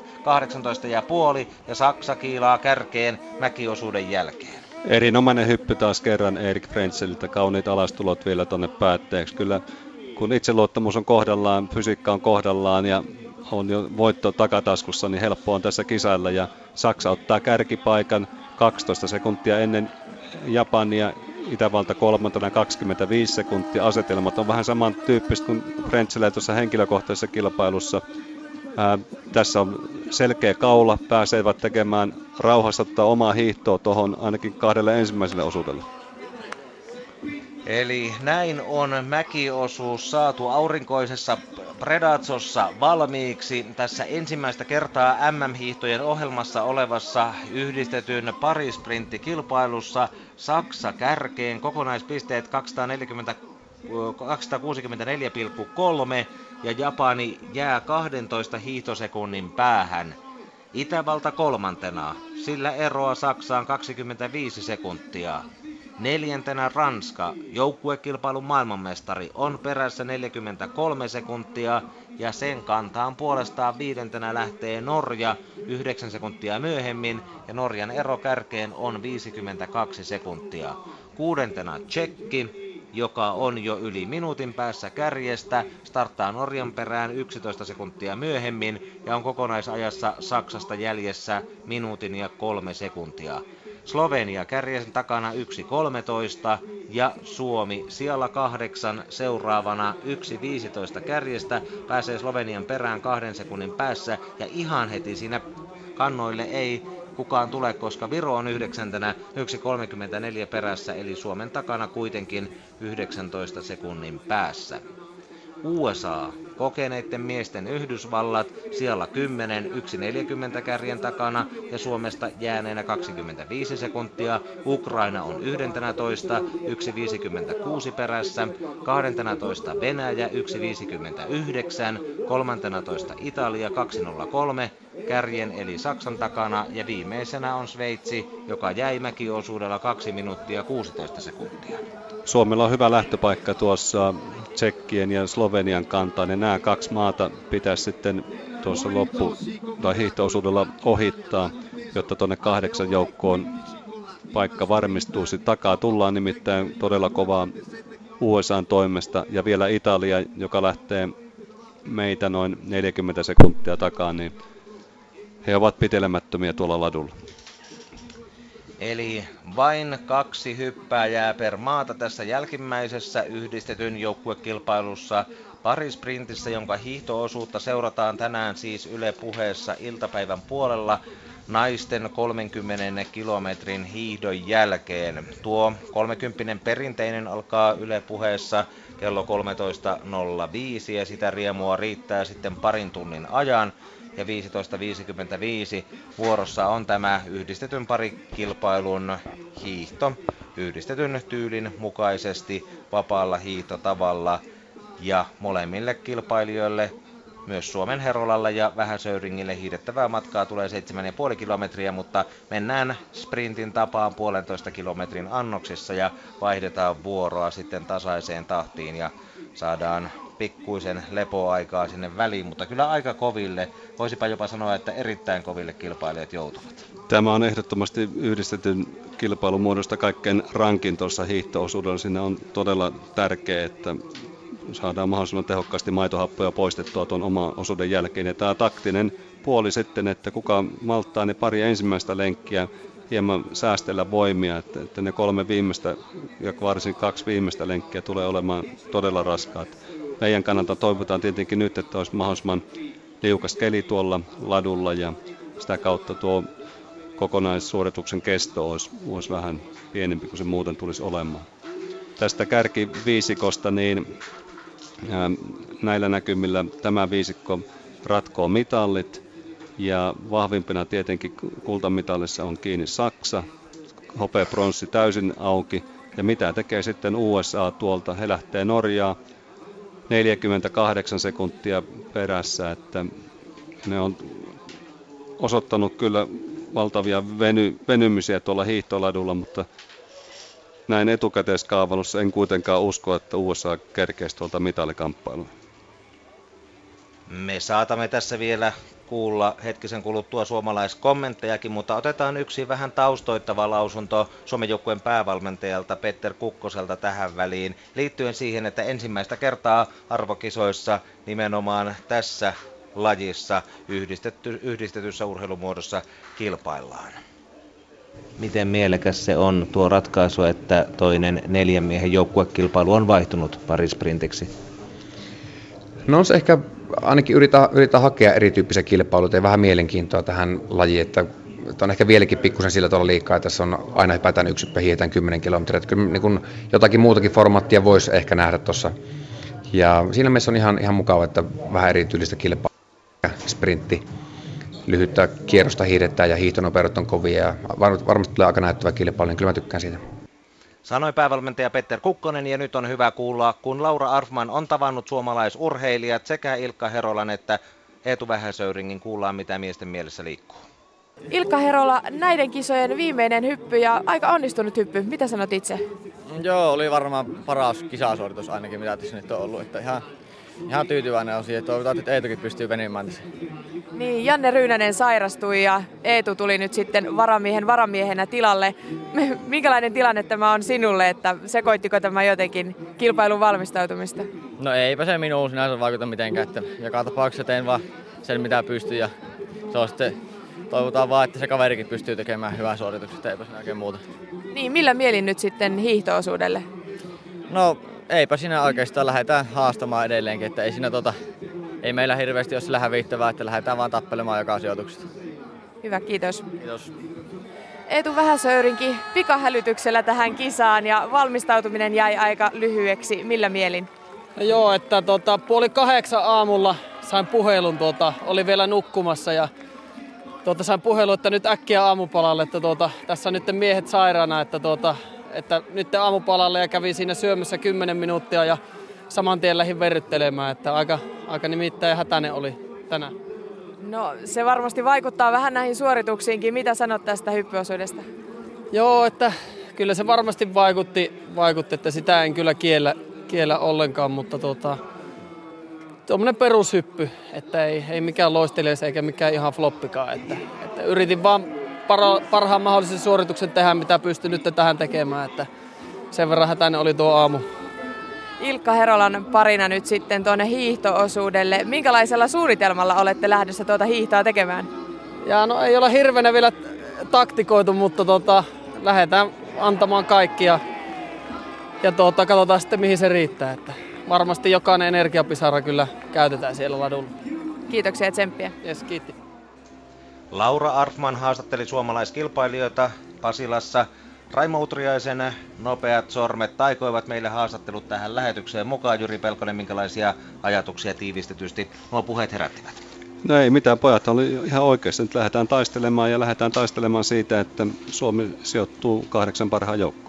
18,5 ja Saksa kiilaa kärkeen mäkiosuuden jälkeen. Erinomainen hyppy taas kerran Erik Frenzeliltä, kauniit alastulot vielä tonne päätteeksi. Kyllä kun itseluottamus on kohdallaan, fysiikka on kohdallaan ja on jo voitto takataskussa, niin helppo on tässä kisailla ja Saksa ottaa kärkipaikan 12 sekuntia ennen Japania, Itävalta 325 sekuntia. Asetelmat on vähän samantyyppiset kuin Frenzelillä tuossa henkilökohtaisessa kilpailussa. Tässä on selkeä kaula, pääsevät tekemään rauhassa ottaa omaa hiihtoa tuohon ainakin kahdelle ensimmäiselle osuudelle. Eli näin on mäkiosuus saatu aurinkoisessa Predazzossa valmiiksi tässä ensimmäistä kertaa MM-hiihtojen ohjelmassa olevassa yhdistetyn parisprinttikilpailussa. Saksa kärkeen, kokonaispisteet 264,3 ja Japani jää 12 hiihtosekunnin päähän. Itävalta kolmantena, sillä eroa Saksaan 25 sekuntia. Neljäntenä Ranska, joukkuekilpailun maailmanmestari, on perässä 43 sekuntia ja sen kantaan puolestaan viidentenä lähtee Norja 9 sekuntia myöhemmin ja Norjan ero kärkeen on 52 sekuntia. Kuudentena Tšekki, joka on jo yli minuutin päässä kärjestä, starttaa Norjan perään 11 sekuntia myöhemmin ja on kokonaisajassa Saksasta jäljessä minuutin ja 3 sekuntia. Slovenia kärjen takana 1.13 ja Suomi siellä 8 seuraavana 1.15 kärjestä. Pääsee Slovenian perään 2 sekunnin päässä ja ihan heti siinä kannoille ei kukaan tule, koska Viro on 9. 1.34 perässä eli Suomen takana kuitenkin 19 sekunnin päässä. USA, kokeneiden miesten Yhdysvallat, siellä 10, 1.40 kärjen takana ja Suomesta jääneenä 25 sekuntia. Ukraina on 11, 1.56 perässä, 12 Venäjä, 1.59, 13 Italia, 2.03 kärjen eli Saksan takana ja viimeisenä on Sveitsi, joka jäi mäkiosuudella 2 minuuttia 16 sekuntia. Suomella on hyvä lähtöpaikka tuossa Tšekkien ja Slovenian kantaan, ja nämä kaksi maata pitäisi sitten tuossa hiihtoosuudella ohittaa, jotta tuonne 8 joukkoon paikka varmistuu. Sitten takaa tullaan nimittäin todella kovaa USA:n toimesta, ja vielä Italia, joka lähtee meitä noin 40 sekuntia takaa, niin he ovat pitelemättömiä tuolla ladulla. Eli vain 2 hyppääjää per maata tässä jälkimmäisessä yhdistetyn joukkuekilpailussa parisprintissä, jonka hiihtoosuutta seurataan tänään siis Yle Puheessa iltapäivän puolella naisten 30 kilometrin hiihdon jälkeen. Tuo 30 perinteinen alkaa Yle Puheessa kello 13.05 ja sitä riemua riittää sitten parin tunnin ajan. Ja 15.55 vuorossa on tämä yhdistetyn parikilpailun hiihto, yhdistetyn tyylin mukaisesti vapaalla hiihtotavalla. Ja molemmille kilpailijoille, myös Suomen Herolalle ja Vähäsöyringille, hiihdettävää matkaa tulee 7,5 kilometriä, mutta mennään sprintin tapaan 1,5 kilometrin annoksissa ja vaihdetaan vuoroa sitten tasaiseen tahtiin ja saadaan pikkuisen lepoaikaa sinne väliin, mutta kyllä aika koville, voisipa jopa sanoa, että erittäin koville kilpailijat joutuvat. Tämä on ehdottomasti yhdistetyn kilpailumuodosta kaikkein rankin tuossa hiihtoosuudella. Siinä on todella tärkeää, että saadaan mahdollisimman tehokkaasti maitohappoja poistettua tuon oman osuuden jälkeen. Ja tämä taktinen puoli sitten, että kuka malttaa ne pari ensimmäistä lenkkiä hieman säästellä voimia, että ne kolme viimeistä ja varsinkin kaksi viimeistä lenkkiä tulee olemaan todella raskaat. Meidän kannalta toivotaan tietenkin nyt, että olisi mahdollisimman liukas keli tuolla ladulla ja sitä kautta tuo kokonaissuorituksen kesto olisi vähän pienempi kuin se muuten tulisi olemaan. Tästä kärkiviisikosta niin näillä näkymillä tämä viisikko ratkoo mitallit ja vahvimpina tietenkin kultamitalissa on kiinni Saksa, hopea pronssi täysin auki ja mitä tekee sitten USA tuolta, he lähtee Norjaa 48 sekuntia perässä, että ne on osoittanut kyllä valtavia venymisiä tuolla hiihtoladulla, mutta näin etukäteiskaavailussa en kuitenkaan usko, että USA kerkeisi tuolta mitalikamppailuun. Me saatamme tässä vielä kuulla hetkisen kuluttua suomalaiskommenttejakin, mutta otetaan yksi vähän taustoittava lausunto Suomen joukkueen päävalmentajalta Petter Kukkoselta tähän väliin, liittyen siihen, että ensimmäistä kertaa arvokisoissa nimenomaan tässä lajissa yhdistetyssä urheilumuodossa kilpaillaan. Miten mielekäs se on tuo ratkaisu, että toinen neljän miehen joukkuekilpailu on vaihtunut parisprintiksi? No se ehkä ainakin yritetään hakea erityyppisiä kilpailuja ja vähän mielenkiintoa tähän lajiin, että on ehkä vieläkin pikkusen sillä tavalla liikaa, että tässä on aina hypätään yksi hyppä, hiihetään 10 kilometriä. Että kyllä niin jotakin muutakin formaattia voisi ehkä nähdä tuossa. Ja siinä mielessä on ihan mukava, että vähän erityylistä kilpailua, sprintti. Lyhyttä kierrosta hiihdetään ja hiihtonopeudet on kovia ja varmasti tulee aika näyttävä kilpailu, niin kyllä mä tykkään siitä. Sanoi päävalmentaja Petter Kukkonen ja nyt on hyvä kuulla, kun Laura Arfman on tavannut suomalaisurheilijat sekä Ilkka Herolan että Eetu Vähäsöyringin, kuullaan mitä miesten mielessä liikkuu. Ilkka Herola, näiden kisojen viimeinen hyppy ja aika onnistunut hyppy. Mitä sanot itse? Joo, oli varmaan paras kisasuoritus ainakin mitä tässä nyt on ollut, että ihan tyytyväinen on siihen, että toivotaan, että Eetukin pystyy venymään. Niin, Janne Ryynänen sairastui ja Eetu tuli nyt sitten varamiehenä tilalle. Minkälainen tilanne tämä on sinulle, että sekoittiko tämä jotenkin kilpailun valmistautumista? No eipä se minuun sinänsä vaikuta mitenkään, että joka tapauksessa teen vaan sen mitä pystyy ja se on sitten, toivotaan vaan, että se kaverikin pystyy tekemään hyvää suorituksesta, eipä siinä oikein muuta. Niin, millä mielin nyt sitten hiihtoosuudelle? No eipä siinä oikeastaan, lähdetään haastamaan edelleenkin, että ei siinä ei meillä hirveästi ole sillä hävittävää, että lähdetään vaan tappelemaan joka sijoituksesta. Hyvä, kiitos. Kiitos. Eetu Vähäsöyrinki, pikahälytyksellä tähän kisaan ja valmistautuminen jäi aika lyhyeksi. Millä mielin? No joo, että 7:30 aamulla sain puhelun, oli vielä nukkumassa ja sain puhelun, että nyt äkkiä aamupalalle, että tässä on nyt miehet sairaana, että nyt aamupalalle ja kävin siinä syömässä 10 minuuttia ja saman tien lähdin verryttelemään, että aika nimittäin hätäinen oli tänään. No se varmasti vaikuttaa vähän näihin suorituksiinkin. Mitä sanot tästä hyppyosuudesta? Joo, että kyllä se varmasti vaikutti, että sitä en kyllä kiellä ollenkaan, mutta tuommoinen perushyppy, että ei mikään loistelias eikä mikään ihan floppikaan, että yritin vaan parhaan mahdollisen suorituksen tehdä, mitä pystyn nyt tähän tekemään, että sen verran hätäinen oli tuo aamu. Ilkka Herolan parina nyt sitten tuonne hiihtoosuudelle. Minkälaisella suunnitelmalla olette lähdössä tuota hiihtoa tekemään? Ja no ei ole hirveänä vielä taktikoitu, mutta lähdetään antamaan kaikkia ja katsotaan sitten mihin se riittää. Että varmasti jokainen energiapisara kyllä käytetään siellä ladulla. Kiitoksia ja tsemppiä. Yes, kiitti. Laura Arfman haastatteli suomalaiskilpailijoita Pasilassa. Raimo Utriaisen nopeat sormet taikoivat meille haastattelut tähän lähetykseen mukaan. Jyri Pelkonen, minkälaisia ajatuksia tiivistetysti nuo puheet herättivät? No ei mitään, pojat oli ihan oikeasti. Nyt lähdetään taistelemaan siitä, että Suomi sijoittuu 8 parhaan joukkoon.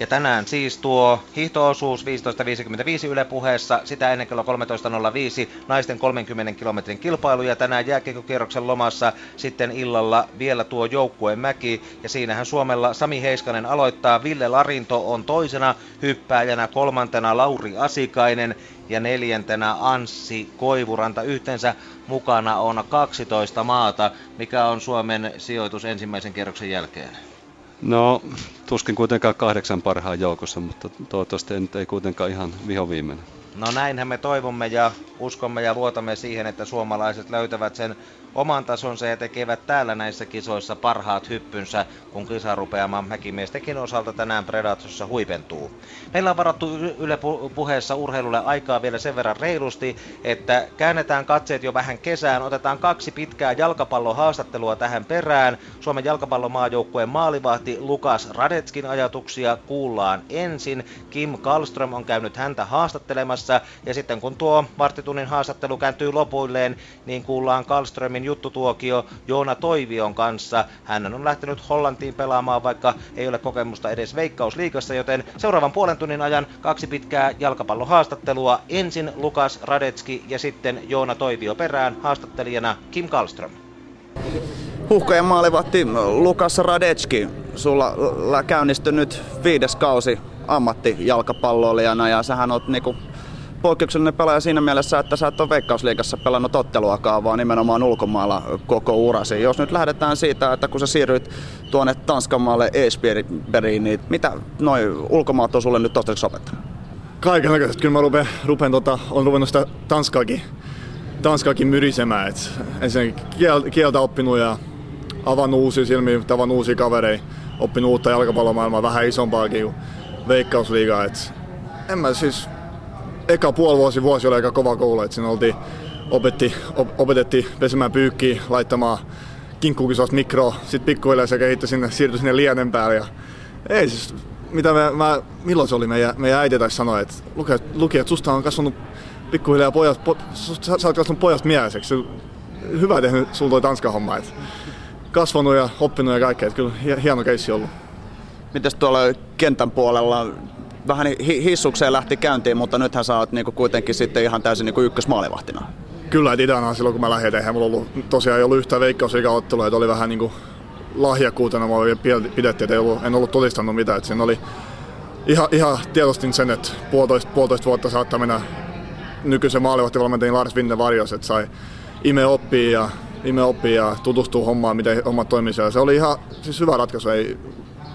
Ja tänään siis tuo hiihtoosuus 15.55 Yle Puheessa, sitä ennen kello 13.05 naisten 30 kilometrin kilpailu ja tänään jääkiekkokierroksen lomassa sitten illalla vielä tuo joukkueen mäki ja siinähän Suomella Sami Heiskanen aloittaa, Ville Larinto on toisena hyppääjänä, kolmantena Lauri Asikainen ja neljäntenä Anssi Koivuranta. Yhteensä mukana on 12 maata, mikä on Suomen sijoitus ensimmäisen kierroksen jälkeen? No, tuskin kuitenkaan 8 parhaan joukossa, mutta toivottavasti ei kuitenkaan ihan vihoviimeinen. No näinhän me toivomme ja uskomme ja luotamme siihen, että suomalaiset löytävät sen oman tasonsa ja tekevät täällä näissä kisoissa parhaat hyppynsä, kun kisarupeama mäkimiestenkin osalta tänään Predazzossa huipentuu. Meillä on varattu Yle Puheessa urheilulle aikaa vielä sen verran reilusti, että käännetään katseet jo vähän kesään, otetaan kaksi pitkää jalkapallohaastattelua tähän perään. Suomen jalkapallomaajoukkueen maalivahti Lukas Radetskin ajatuksia kuullaan ensin. Kim Karlström on käynyt häntä haastattelemassa ja sitten kun tuo varttitunnin haastattelu kääntyy lopuilleen, niin kuullaan Karlströmin juttutuokio Joona Toivion kanssa. Hän on lähtenyt Hollantiin pelaamaan, vaikka ei ole kokemusta edes Veikkausliigassa, joten seuraavan puolen tunnin ajan kaksi pitkää jalkapallohaastattelua. Ensin Lukas Radetski ja sitten Joona Toivio perään, haastattelijana Kim Karlström. Huhkojen maalivahti Lukas Radetski, sulla käynnistynyt 5. kausi ammattijalkapalloilijana ja sähän oot niinku poikkeuksellinen pelaaja siinä mielessä, että sä et ole Veikkausliigassa pelannut otteluakaan, vaan nimenomaan ulkomailla koko urasi. Jos nyt lähdetään siitä, että kun sä siirryit tuonne Tanskanmaalle Esbjergin, niin mitä noi ulkomaat on sulle nyt toistaiseksi opettanut? Kaikennäköisesti. Kyllä mä olen ruvennut sitä tanskaakin myrisemään. Et ensinnäkin kieltä oppinut ja avannut uusia silmiä, tavannut uusia kavereita, oppinut uutta jalkapallomaailmaa, vähän isompaakin kuin Veikkausliigaa. Et en mä siis... Eka puolivuosi oli aika kova koulu, että siinä opetettiin pesemään pyykkiä, laittamaan kinkkukisosta mikroa, sitten pikkuhiljaa se siirtyi sinne lienen päälle. Ja ei siis, mitä milloin se oli, meidän äiti taisi sanoa, että luki, että susta on kasvanut pikkuhiljaa sä oot kasvanut pojasta mieheseksi. Hyvä tehnyt sulla toi Tanska-homma, että kasvanut ja oppinut ja kaikkea, että kyllä hieno keissi ollut. Mitäs tuolla kentän puolella? Vähän hissukseen lähti käyntiin, mutta nythän sä oot niinku kuitenkin sitten ihan täysin niinku ykkösmaalivahtina. Kyllä, että idänä silloin kun mä lähdin, eihän mulla ollut, tosiaan ei ollut yhtään veikkausliigaottelua, että oli vähän niinku lahjakkuutena, mä pidettiin, että en ollut todistanut mitään. Että siinä oli ihan tiedostin sen, että puolitoista vuotta saattaa mennä nykyisen maalivahtivalmentajan Lars Vinden varjossa, että sai imeä oppia ja tutustua hommaan, miten hommat toimii siellä. Se oli ihan siis hyvä ratkaisu. Ei,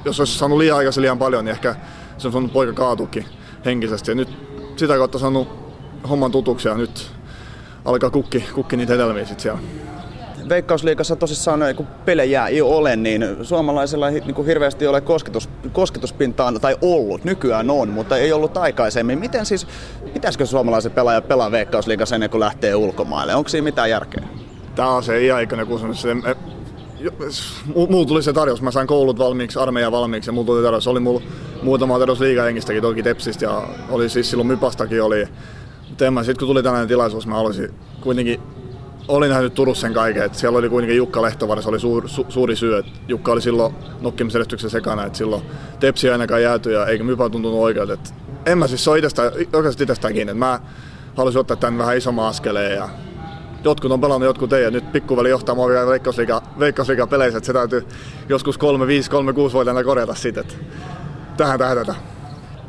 jos olisi saanut liian aikaisin liian paljon, niin ehkä se on saanut poika kaatuukin henkisesti ja nyt sitä kautta saanut homman tutuksia ja nyt alkaa kukki niitä hedelmiä sitten siellä. Veikkausliigassa tosissaan kun pelejä ei ole, niin suomalaisilla ei niin hirveästi ole kosketuspintaan tai ollut, nykyään on, mutta ei ollut aikaisemmin. Miten siis, pitäisikö suomalaisen pelaaja pelaa Veikkausliigassa ennen kuin lähtee ulkomaille? Onko siinä mitään järkeä? Tämä on se iaikainen kysymys. Mulla tuli se tarjous, mä sain koulut valmiiksi, armeija valmiiksi ja mulla tuli tarjous. Oli mulla muutama tarjous liigahengistäkin, toki Tepsistä ja oli siis silloin Mypastakin oli. Mutta sitten kun tuli tällainen tilaisuus, mä halusin kuitenkin, olin nähnyt Turussa sen kaiken, että siellä oli kuitenkin Jukka Lehtovaara, se oli suuri syy, että Jukka oli silloin nokkimisjärjestyksen sekana, että silloin Tepsi ei ainakaan jääty ja eikä Mypa tuntunut oikealta. Et en mä siis, se on oikeasti itsestäänkin, että mä halusin ottaa tämän vähän isomman askeleen ja jotkut on pelannut, jotkut ei, ja nyt pikkuveli johtaa mua vielä Veikkausliiga peleissä, että se täytyy joskus 3-5-3-6-vuotiaana korjata sitten. Tähän.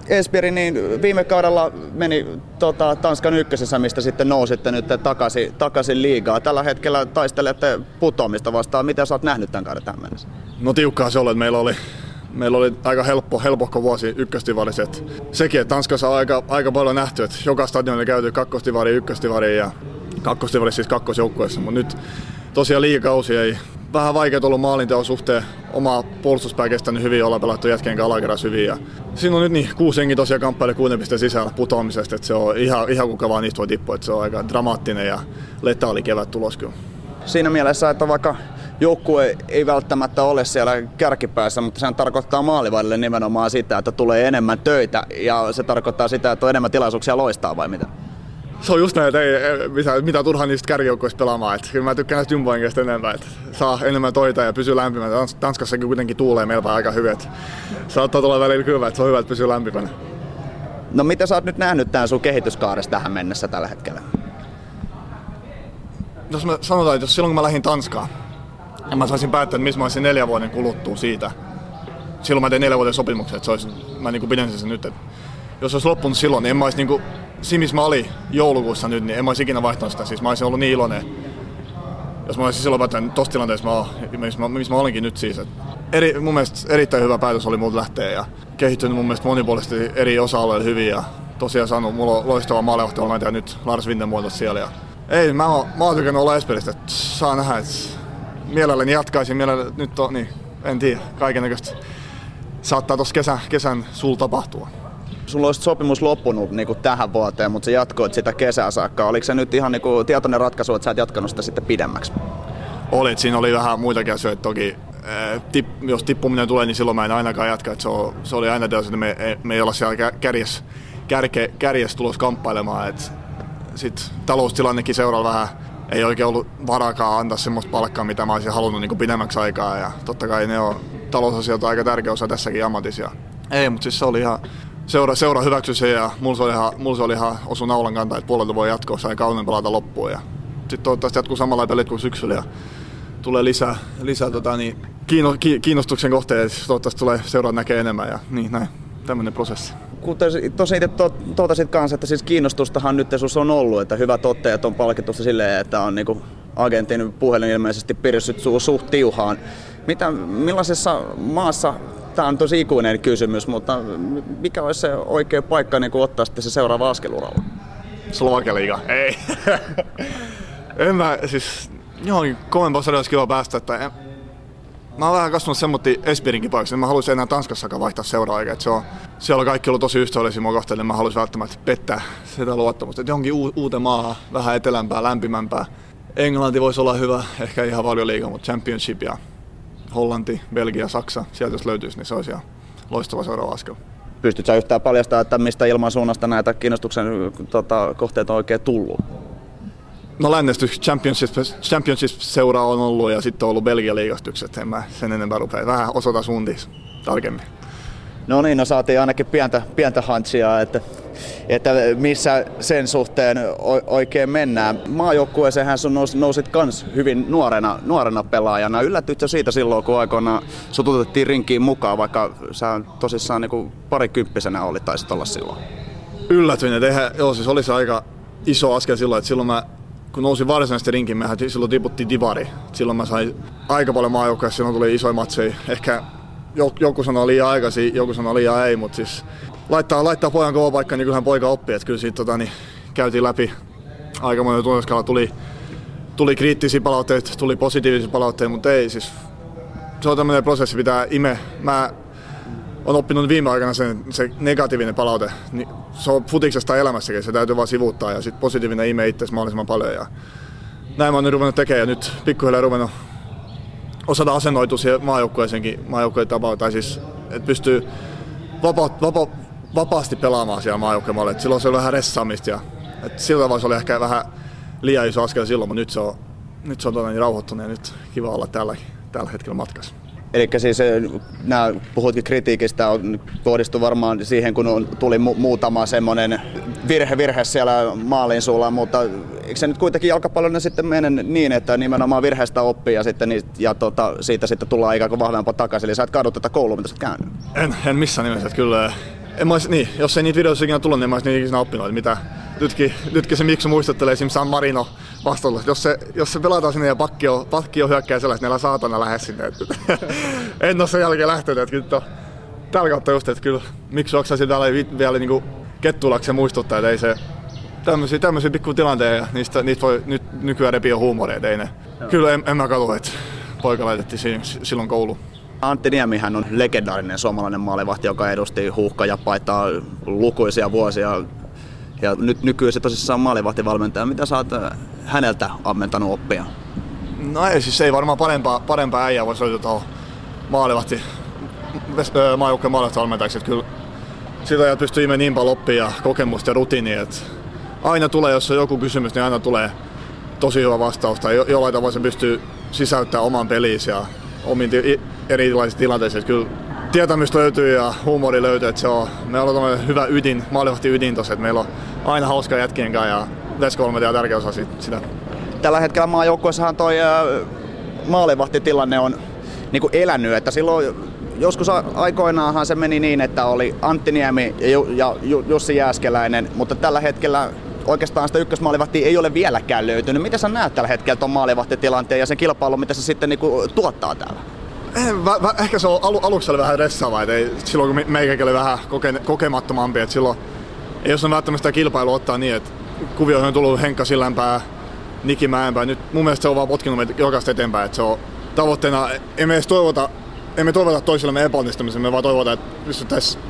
Esbjerg, niin viime kaudella meni Tanskan ykkösessä, mistä sitten nousitte nyt takaisin liigaan. Tällä hetkellä taistelette putoamista vastaan. Mitä sä oot nähnyt tämän kauden tähän mennessä? No tiukkaa se oli, että meillä oli aika helpohko vuosi ykköstivariset. Sekin, että Tanskassa on aika paljon nähty, että joka stadionilla käyty kakkostivari, ykköstivari ja kakkostivari siis kakkosjoukkueessa, mutta nyt tosiaan liigakausi ei. Vähän vaikeat ollut maalinteon suhteen. Oma puolustuspää kestänyt hyvin, ollaan pelattu jätkien kanssa alakerras hyvin. Ja siinä on nyt niin 6 henki tosiaan kamppaille 6 pisteen sisällä putoamisesta. Se on ihan kuka vaan niistä voi tippua. Se on aika dramaattinen ja letaali kevät tulos kyllä. Siinä mielessä, että vaikka joukkue ei välttämättä ole siellä kärkipäässä, mutta sehän tarkoittaa maalivahdille nimenomaan sitä, että tulee enemmän töitä. Ja se tarkoittaa sitä, että on enemmän tilaisuuksia loistaa vai mitä? Se on just näin, että ei mitään turhaa niistä kärkijoukkoista pelaamaan. Että kyllä mä tykkään näistä jumbojenkeistä enemmän, että saa enemmän toita ja pysyy lämpimänä. Tanskassakin kuitenkin tuulee melkein aika hyvin, että saattaa tulla välillä kylmä, että se on hyvä, että pysyy lämpimänä. No mitä sä oot nyt nähnyt tämän sun kehityskaaresta tähän mennessä tällä hetkellä? Jos mä sanotaan, että jos silloin kun mä lähdin Tanskaan, mä saisin päättää, että missä mä olisin 4 vuoden kuluttua siitä. Silloin mä tein 4 vuoden sopimuksen, että se olisi, mä niin kuin pidän sen nyt. Että jos olisi loppunut silloin, niin en mä olisi niin kuin siinä missä mä olin joulukuussa nyt, niin en mä olisi ikinä vaihtanut sitä. Siis mä olisin ollut niin iloinen, jos mä olisin silloin päättänyt tossa tilanteessa, missä mä olinkin nyt siis. Mun mielestä erittäin hyvä päätös oli multa lähteä ja kehittynyt mun mielestä monipuolisesti eri osa-alueilla hyvin. Ja tosiaan saanut, mulla on loistava maalevahti, olen tehnyt nyt Lars Winden muoto siellä. Ja ei, mä oon tykännyt olla Esperistä, että saa nähdä, että mielelläni jatkaisin, nyt on, niin, en tiedä, kaikennäköistä saattaa tuossa kesän sulla tapahtua. Sulla olisi sopimus loppunut niin kuin tähän vuoteen, mutta sä jatkoit sitä kesää saakka. Oliko se nyt ihan niin kuin tietoinen ratkaisu, että sä et jatkanut sitä sitten pidemmäksi? Oli, siinä oli vähän muitakin asioita toki. Jos tippuminen tulee, niin silloin mä en ainakaan jatka. Se oli aina täysin, että me ei olla siellä kärjessä tulossa kamppailemaan. Sitten taloustilannekin seuraa vähän. Ei oikein ollut varakaan antaa semmoista palkkaa, mitä mä olisin halunnut niin kuin pidemmäksi aikaa. Ja totta kai ne on talousasioita aika tärkeä osa tässäkin ammatissa. Ei, mutta siis se oli ihan... Seura hyväksyi sen ja mulla se oli ihan osu naulan kantaa, että puolelta voi jatkoa, sai kauden pelata loppuun. Sitten toivottavasti jatkuu samalla pelit kuin syksyllä ja tulee lisää kiinnostuksen kohteita, toivottavasti tulee seuraa näkee enemmän ja niin näin, tämmöinen prosessi. Kuten tosi itse totesit kanssa, että siis kiinnostustahan nyt sus on ollut, että hyvät otteet on palkittu silleen, että on niinku agentin puhelin ilmeisesti pirissyt suht tiuhaan. Millaisessa maassa... Tämä on tosi ikuinen kysymys, mutta mikä olisi se oikea paikka niin ottaa sitten se seuraava askel uralla? Slovakia-liiga, ei. Johonkin kovempaa sarjaa olisi kiva päästä. Mä oon vähän kasvanut semmoittiin Espirinkin paikaksi, niin mä haluaisin enää Tanskassakaan vaihtaa seuraa-aikaa. Siellä on kaikki ollut tosi ystävällisiä mua kohtaan, niin mä haluaisin välttämättä pettää sitä luottamusta. Et johonkin uuteen maahan, vähän etelämpää, lämpimämpää. Englanti voisi olla hyvä, ehkä ihan Valioliiga, mutta Championship ja... Hollanti, Belgia, Saksa, sieltä jos löytyisi, niin se olisi ihan loistava seuraava askel. Pystytkö sä yhtään paljastamaan, että mistä ilmansuunnasta näitä kiinnostuksen kohteita on oikein tullut? No lännestys, Championship-seura on ollut ja sitten on ollut Belgian liigastykset. En mä sen enempää rupea. Vähän osoita suuntiin tarkemmin. No niin, saatiin ainakin pientä hantsia, että missä sen suhteen oikein mennään. Maajoukkueeseenhän sun nousit kans hyvin nuorena pelaajana. Yllätyitkö siitä silloin, kun aikoinaan sut otettiin rinkiin mukaan, vaikka sä tosissaan niin parikymppisenä olit, taisit olla silloin? Yllätyin, siis oli se aika iso askel silloin, että silloin kun nousin varsinaisesti rinkiin, mehän silloin tiputtiin divari. Silloin mä sain aika paljon maajoukkueessa, silloin tuli isoja matseja. Ehkä joku sanoo liian aikaisin, joku sanoo liian ei, mutta siis laittaa pojan kova paikka, niin kyllähän poika oppii. Et kyllä siitä käytiin läpi aikamoinen tunnuskala, tuli kriittisiä palautteita, tuli positiivisia palautteita, mutta ei siis. Se on tämmöinen prosessi, pitää ime. Mä oon oppinut viime aikana se negatiivinen palaute. Niin, se on futiksesta elämässäkin, se täytyy vaan sivuuttaa ja sit positiivinen ime itseäsi mahdollisimman paljon. Ja näin mä oon nyt ruvennut tekemään ja nyt pikkuhiljaa ruvennut osata asennoitua siihen maajoukkueen tapaan, tai siis, että pystyy vapaasti pelaamaan siellä maajoukkueella. Silloin se oli vähän ressaamista ja sillä tavalla se oli ehkä vähän liian iso askel silloin, mutta nyt se on niin rauhoittunut ja nyt kiva olla tällä hetkellä matkassa. Eli siis nämä puhutkin kritiikistä on kohdistu varmaan siihen, kun tuli muutama semmoinen virhe siellä maalin suulla, mutta eikö se nyt kuitenkin jalkapallon sitten mene niin, että nimenomaan virheestä oppii ja sitten siitä sitten tullaan ikään kuin vahvempaa takaisin, eli sä et kaadu tätä koulua, mitä sä oot käynyt? En missään nimessä, että kyllä. Jos ei niitä videoita ikinä tullut, niin mä olisin niitä ikinä oppinut. Mitä? Nytkin se Miksu muistuttelee esimerkiksi San Marino vastuulla. Jos se pelataan sinne ja pakki on hyökkää sellaista, niin älä saatana lähde sinne. En ole sen jälkeen lähtenyt. Tällä kautta just, että kyllä Miksu oksaisi täällä vielä niinku kettulaksi muistuttaa, että ei se... Tämmöisiä pikkutilanteja ja niistä voi nyt nykyään repiä huumoreita, ei ne. Kyllä en mä katso, että poika laitettiin silloin kouluun. Antti Niemihän on legendaarinen suomalainen maalivahti, joka edusti Huuhkajapaitaa lukuisia vuosia. Ja nyt nykyisin tosissaan maalivahtivalmentaja. Mitä sä oot häneltä ammentanut oppia? No ei, siis ei varmaan parempaa äijää voisi löytyä tuohon maajoukkueen maalivahtivalmentajaksi. Kyllä sillä ajalla pystyy imeen niin paljon oppia ja kokemusta ja rutiinia. Aina tulee, jos on joku kysymys, niin aina tulee tosi hyvä vastaus. Tai jollain tavalla se pystyy sisäyttämään oman peliisi ja omiin erilaisissa tilanteissa. Kyllä tietämystä löytyy ja huumori löytyy. Että me ollaan tämmöinen hyvä ydin, maalivahti ydin tossa. Että meillä on aina hauskaa jätkien kanssa ja veskoulma on tärkeä osa sitä. Tällä hetkellä maajoukkuessahan toi maalivahtitilanne on niin kuin elänyt. Että silloin joskus aikoinaanhan se meni niin, että oli Antti Niemi ja Jussi Jääskeläinen, mutta tällä hetkellä oikeastaan sitä ykkösmaalivahtia ei ole vieläkään löytynyt. Mitä sä näet tällä hetkellä tuon maalivahtitilanteen ja sen kilpailun, mitä se sitten niinku tuottaa täällä? Ehkä se on aluksi vähän ressaava. Silloin kun meikäkin oli vähän kokemattomampi. Silloin ei ole välttämättä sitä kilpailua ottaa niin, että kuvioihin on tullut Henkka Sillanpää, Niki Mäenpää. Nyt mun mielestä se on vaan potkinut meitä jokaista eteenpäin. Että se on tavoitteena, emme toivota toisillemme epäonnistumisen, me vaan toivotaan, että pystyttäisiin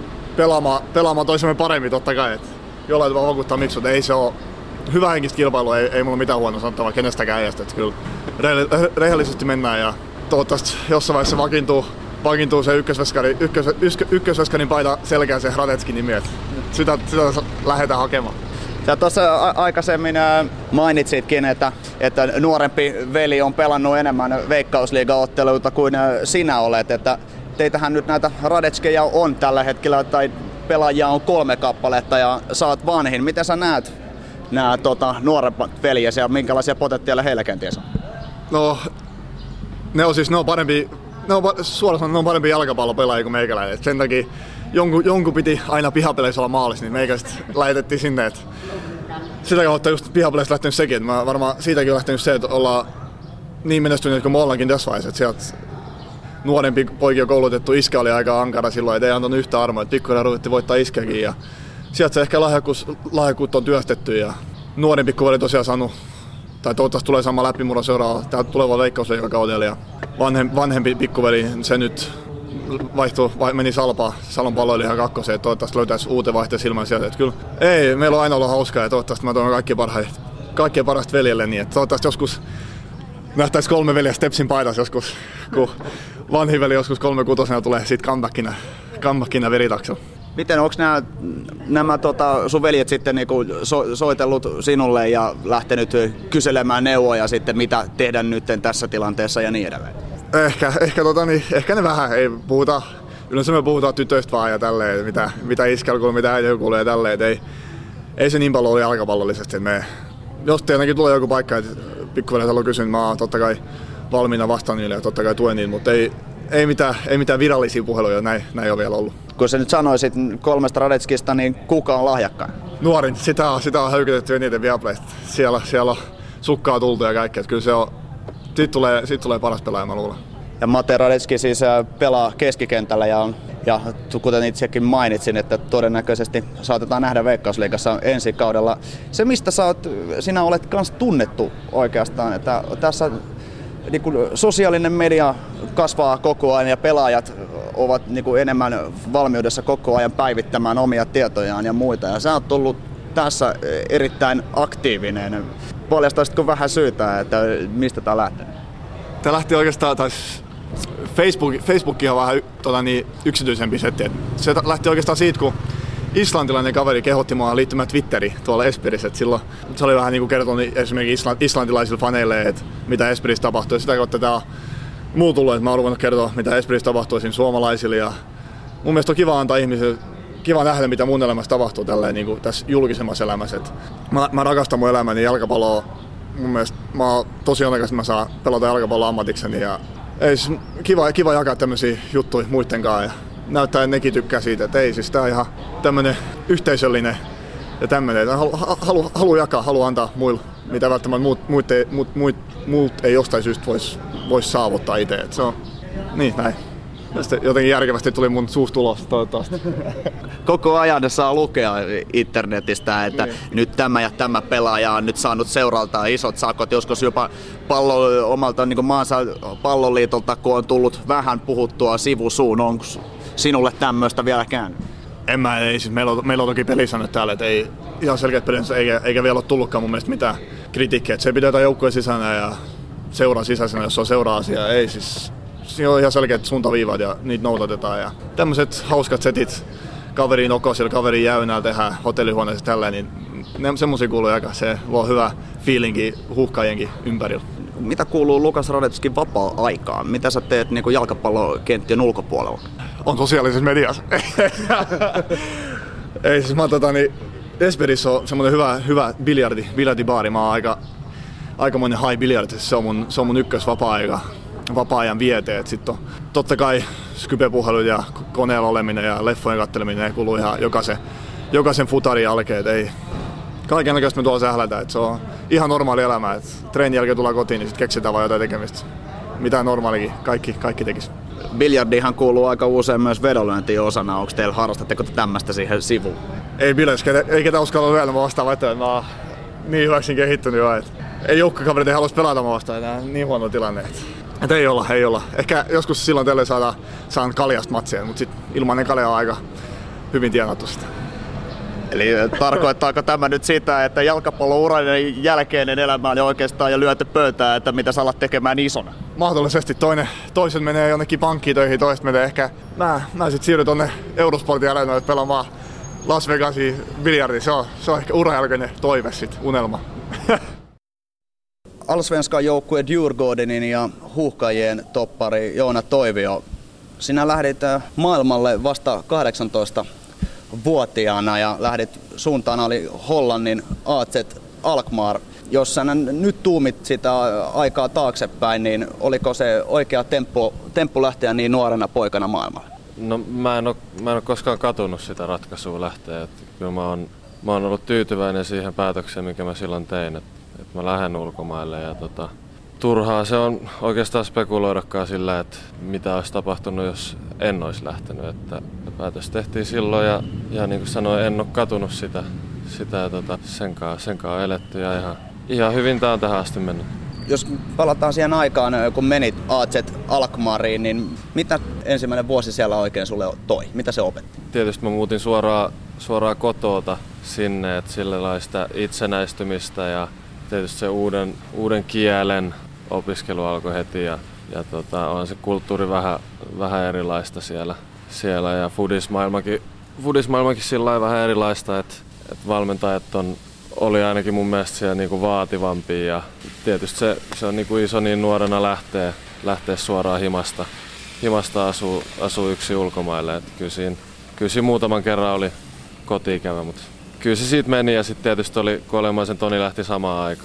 pelaamaan toisemme paremmin totta kai. Että jollain tavalla vakuuttaa miksi, ei se ole hyvä henkistä kilpailua, ei mulla mitään huonoa sanottavaa kenestäkään ajasta. Että kyllä rehellisesti mennään ja toivottavasti jossain vaiheessa vakiintuu se ykkösveskarin paita selkeä se Hradeckin nimi. Sitä lähdetään hakemaan. Ja tuossa aikaisemmin mainitsitkin, että nuorempi veli on pelannut enemmän Veikkausliiga-otteluita kuin sinä olet. Että teitähän nyt näitä Hradeckeja on tällä hetkellä, tai pelaajia on 3 kappaletta ja saat vanhin. Miten sä näet nämä nuoremmat veljesi ja minkälaisia potentiaaleja heillä kenties on? No, ne on parempi jalkapallopelaajia kuin meikäläinen. Et sen takia jonkun piti aina pihapeleissä olla maalissa, niin meikäläiset lähetettiin sinne. Et sitä kautta just pihapeleissä lähtenyt sekin. Et mä varmaan siitäkin on lähtenyt se, että ollaan niin menestyneet kuin me ollaankin tässä vaiheessa. Et sieltä nuorempi poikia koulutettu iskä oli aika ankara silloin, ettei antanut yhtä armoa. Pikkuinen ruvettiin voittaa iskäkin. Ja sieltä se ehkä lahjakkuutta on työstetty ja nuorempi kuveri tosiaan saanut, tai toivottavasti tulee sama läpimurron seuraava tuleva Veikkausliigakaudella ja vanhempi pikkuveli, se nyt meni Salon palloilijan 2, että toivottavasti löytäisi uuteen vaihteen silmään sieltä. Että kyllä ei, meillä on aina ollut hauskaa ja toivottavasti mä toivon kaikkien parasta veljelleni. Että toivottavasti joskus nähtäisi 3 veljeä Stepsin paidassa joskus, kun vanhin veli joskus 36 tulee sit comebackina veritaksella. Miten, onko nämä sun veljet sitten niinku soitellut sinulle ja lähtenyt kyselemään neuvoja sitten, mitä tehdä nyt tässä tilanteessa ja niin edelleen? Ehkä ne vähän, ei puhuta, yleensä me puhutaan tytöistä vaan ja tälleen, mitä iskällä kuuluu, mitä äiti kuuluu ja tälleen, ei se niin paljon ole jalkapallollisesti. Jos tietenkin tulee joku paikka, että pikkuveljet haluaa kysyä, niin mä oon totta kai valmiina vastaan niille ja totta kai tuen niitä, mutta ei mitään virallisia puheluja, näin ei ole vielä ollut. Kun sä nyt sanoisit 3 Radetskista, niin kuka on lahjakkaan? Nuorin, sitä on höykytetty eniten Viaplaysta. Siellä on sukkaa tultu ja kaikkea. Kyllä se on, siitä tulee paras pelaaja, mä luulen. Ja Mate Radetski siis pelaa keskikentällä ja kuten itsekin mainitsin, että todennäköisesti saatetaan nähdä Veikkausliigassa ensi kaudella. Se mistä sinä olet kans tunnettu oikeastaan, että tässä niin kun sosiaalinen media kasvaa koko ajan ja pelaajat ovat niin kun enemmän valmiudessa koko ajan päivittämään omia tietojaan ja muita. Ja sä oot ollut tässä erittäin aktiivinen. Paljastaisitko vähän syytä, että mistä tää lähtee? Tää lähti oikeastaan Facebookin on vähän yksityisempi setti. Se lähti oikeastaan siitä, kun islantilainen kaveri kehotti mua liittymään Twitteriin tuolla Espirissä. Silloin se oli vähän niin kuin kertonut esimerkiksi islantilaisille faneille, että mitä Espirissä tapahtui. Sitä kautta tämä on muu tullut, että mä oon ruvennut kertoa, mitä Espirissä tapahtui suomalaisille. Ja mun mielestä on kiva antaa ihmisille, kiva nähdä, mitä mun elämässä tapahtuu tälleen, niin kuin tässä julkisemmassa elämässä. Et mä rakastan mun elämäni jalkapalloa. Mun mielestä mä oon tosi onnekas, että mä saan pelata jalkapalloa ammatikseni. Ja kiva jakaa tämmöisiä juttuja muiden kanssa. Näyttää, että nekin tykkää siitä, että ei, siis tää on ihan tämmönen yhteisöllinen ja tämmönen, haluaa jakaa, haluaa antaa muille, mitä välttämättä muut ei jostain syystä vois saavuttaa itse, että se on niin näin. Sitten jotenkin järkevästi tuli mun suusta ulos toivottavasti. Koko ajan saa lukea internetistä, että nyt tämä ja tämä pelaaja on nyt saanut seuraltaan isot sakot, joskus jopa omalta niin kuin maansa palloliitolta, kun on tullut vähän puhuttua sivusuun. Onko sinulle tämmöistä vieläkään? Siis meillä on toki pelisäännöt täällä, että ei ihan selkeät pelisäännöt, eikä vielä ole tullutkaan mun mielestä mitään kritiikkiä. Et se pidetään joukkueen sisänä ja seuraa sisäisenä, jos on seura-asia. Ei siis. Siinä on ihan selkeät suuntaviivat ja niitä noudatetaan. Ja tämmöiset hauskat setit kaveriin okosilla, kaveriin jäynää tehdään hotellihuoneessa tällä, niin semmoisia kuuluu aika. Se luo hyvä fiilinki huuhkaajienkin ympärillä. Mitä kuuluu Lukas Radetskin vapaa-aikaan? Mitä sä teet niin kuin jalkapallokenttien ulkopuolella? On sosiaalisessa mediassa. Ei siis mä Esperissä on semmoinen hyvä biljardibaari. Mä oon aikamoinen high biljardi. Se on mun ykkös vapaa-aika. Vapaa-ajan vieteet. Sitten on totta kai skypepuhelut ja koneella oleminen ja leffojen katseleminen, ne kuluu ihan jokaisen futarin jälkeen. Kaikennäköistä me tuolla sählätään, että se on ihan normaali elämä. Et treenin jälkeen tullaan kotiin, niin sitten keksitään vaan jotain tekemistä. Mitä normaalikin, kaikki tekisi. Biljardihan kuuluu aika usein myös vedonlyöntiin osana. Onko teillä, harrastatteko tämmöistä siihen sivuun? ei bileis, ei ketä uskalla lyödä mä vastaan vetöön. Mä oon niin hyväksin kehittynyt jo, että ei joukkakaverit ei halus pelata mä vastaan enää, niin huono tilanne. Et ei olla. Ehkä joskus silloin tällöin saan kaljasta matsia, mutta sit ilman ne kaljaa on aika hyvin tienattu sitä. Eli tarkoittaako tämä nyt sitä, että jalkapallouran jälkeinen elämä on oikeastaan ja lyöty pöytää, että mitä sä alat tekemään isona? Mahdollisesti toiset menee jonnekin pankkiin töihin, toiset menee ehkä. Mä sit siirryn tonne Eurosportin areenoille pelaamaan Las Vegasin biljardiin. Se on ehkä urajälkeinen toive sit, unelma. Allsvenskan joukkue Djurgårdenin ja huuhkajien toppari Joona Toivio. Sinä lähdit maailmalle vasta 18-vuotiaana ja lähdit suuntaan oli Hollannin AZ Alkmaar. Jos sinä nyt tuumit sitä aikaa taaksepäin, niin oliko se oikea temppu lähteä niin nuorena poikana maailmalle? No mä en ole koskaan katunut sitä ratkaisua lähteä. Että kyllä mä oon ollut tyytyväinen siihen päätökseen, minkä mä silloin tein, että mä lähden ulkomaille. Ja turhaa se on oikeastaan spekuloidakaan sillä, että mitä olisi tapahtunut, jos en olisi lähtenyt. Että päätös tehtiin silloin ja niin kuin sanoin, en ole katunut sitä senkaan on eletty ja ihan hyvin tää on tähän asti mennyt. Jos palataan siihen aikaan, kun menit AZ Alkmaariin, niin mitä ensimmäinen vuosi siellä oikein sulle toi? Mitä se opetti? Tietysti mä muutin suoraan kotoota sinne, että sillä lailla sitä itsenäistymistä ja tietysti se uuden kielen opiskelu alkoi heti ja on se kulttuuri vähän erilaista siellä ja foodismaailmakin sillä lailla vähän erilaista, että valmentajat oli ainakin mun mielestä siellä niinku vaativampia ja tietysti se on niinku iso niin nuorena lähtee suoraan himasta asuu yksin ulkomaille. Et kyllä siinä muutaman kerran oli kotiikävä, mutta kyllä se siitä meni ja sitten tietysti oli, kun Olemaisen Toni lähti samaan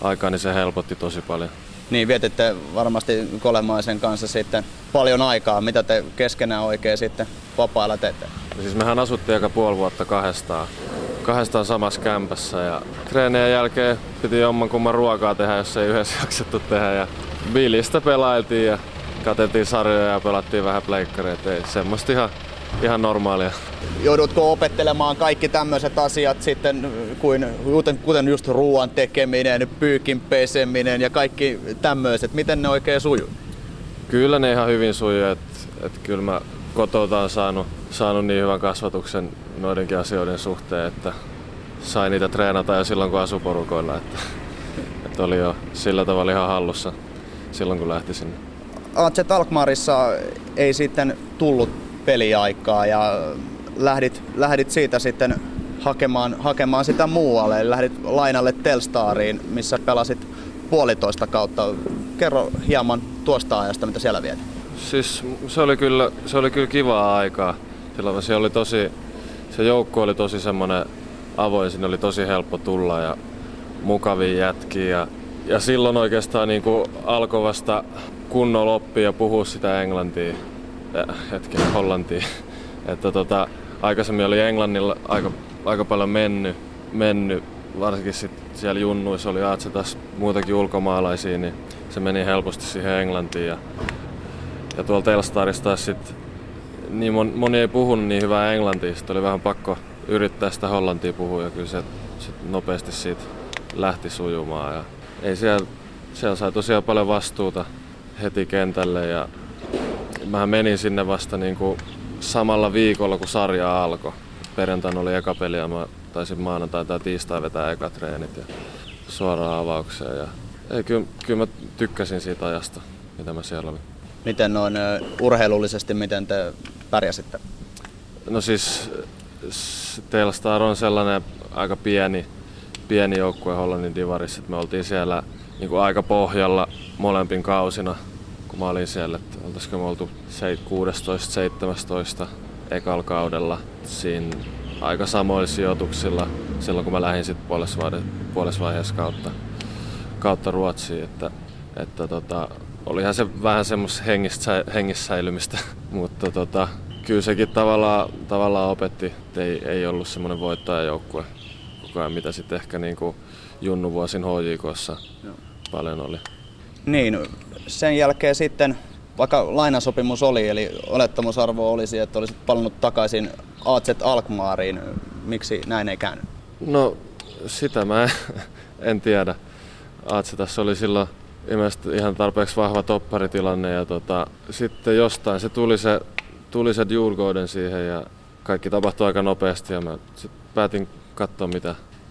aikaan, niin se helpotti tosi paljon. Niin, vietitte varmasti Kolemaisen kanssa sitten paljon aikaa. Mitä te keskenään oikein sitten vapaa-ajalla teette? Siis mehän asuttiin aika puoli vuotta kahdestaan samassa kämpässä ja treenien jälkeen piti jommankumman ruokaa tehdä, jos ei yhdessä jaksettu tehdä. Ja bilistä pelailtiin ja katseltiin sarjoja ja pelattiin vähän pleikkareita. Semmoista ihan normaalia. Joudutko opettelemaan kaikki tämmöiset asiat sitten, kuten just ruoan tekeminen, pyykin peseminen ja kaikki tämmöiset? Miten ne oikein sujuu? Kyllä ne ihan hyvin sujuu, että kyllä mä kotoutaan on saanut niin hyvän kasvatuksen noidenkin asioiden suhteen, että sain niitä treenata jo silloin kun asui porukoilla, että oli jo sillä tavalla ihan hallussa silloin kun lähti sinne. AZ Alkmaarissa ei sitten tullut peliaikaa ja lähdit siitä sitten hakemaan sitä muualle. Lähdit lainalle Telstariin, missä pelasit puolitoista kautta. Kerro hieman tuosta ajasta, mitä siellä vietit. Siis se oli kyllä kivaa aikaa. Silloin se joukko oli tosi semmoinen avoin, sinne oli tosi helppo tulla ja mukavia jätkiä. Ja silloin oikeastaan niin kuin alkoi vasta kunnolla oppia ja puhua sitä englantia. Hollantiin. Että aikaisemmin oli Englannilla aika paljon mennyt. Varsinkin sit siellä junnuissa oli AZ:ssä muutakin ulkomaalaisia, niin se meni helposti siihen Englantiin. Ja tuolla Telstarissa taas sit, niin moni ei puhunut niin hyvää englantia. Sitten oli vähän pakko yrittää sitä hollantia puhua ja kyllä se sit nopeasti siitä lähti sujumaan. Ja ei siellä sai tosiaan paljon vastuuta heti kentälle. Ja mähän menin sinne vasta niinku samalla viikolla, kun sarja alkoi. Perjantaina oli eka peli ja mä taisin maanantai tai tiistai vetää eka treenit ja suoraan avaukseen. Ja ei, kyllä mä tykkäsin siitä ajasta, mitä mä siellä olin. Miten noin urheilullisesti, miten te pärjäsitte? No siis Telstar on sellainen aika pieni joukkue Hollannin divarissa. Me oltiin siellä niinku aika pohjalla molempin kausina. Mä olin siellä, että oltaisiko me oltu 16-17 ekalla kaudella siinä aika samoilla sijoituksilla silloin kun mä lähdin sitten puolesvaiheessa kautta Ruotsiin, että olihan se vähän semmos hengissä säilymistä, mutta kyllä sekin tavallaan opetti, että ei ollut semmoinen voittajajoukkue koko ajan, mitä sitten ehkä niinku junnuvuosin HJK:ssa paljon oli. Niin, sen jälkeen sitten, vaikka lainasopimus oli, eli olettamusarvo olisi, että olisit palannut takaisin AZ Alkmaariin, miksi näin ei käynyt? No sitä mä en tiedä. Aatsi tässä oli silloin ilmeisesti ihan tarpeeksi vahva topparitilanne ja sitten jostain se tuli se Djurgården siihen ja kaikki tapahtui aika nopeasti ja mä sit päätin katsoa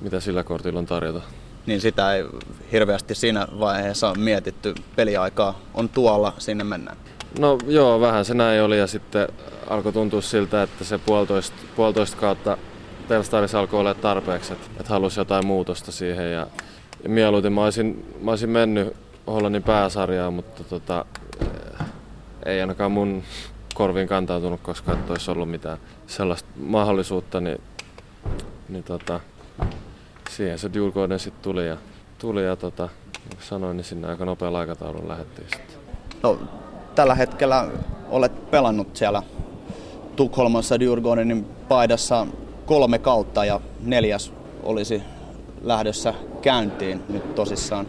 mitä sillä kortilla on tarjota. Niin sitä ei hirveästi siinä vaiheessa mietitty. Peliaikaa on tuolla, sinne mennään. No joo, vähän se näin oli ja sitten alkoi tuntua siltä, että se puolitoista kautta Telstarissa alkoi olla tarpeeksi, että halusi jotain muutosta siihen. Ja mieluiten mä olisin mennyt Hollannin pääsarjaan, mutta ei ainakaan mun korviin kantautunut, koska et olisi ollut mitään sellaista mahdollisuutta, niin siihen se Djurgården sitten tuli ja sanoin, niin sinne aika nopealla aikataululla lähdettiin sitten. No, tällä hetkellä olet pelannut siellä Tukholmassa Djurgårdenin paidassa 3 kautta ja 4. olisi lähdössä käyntiin nyt tosissaan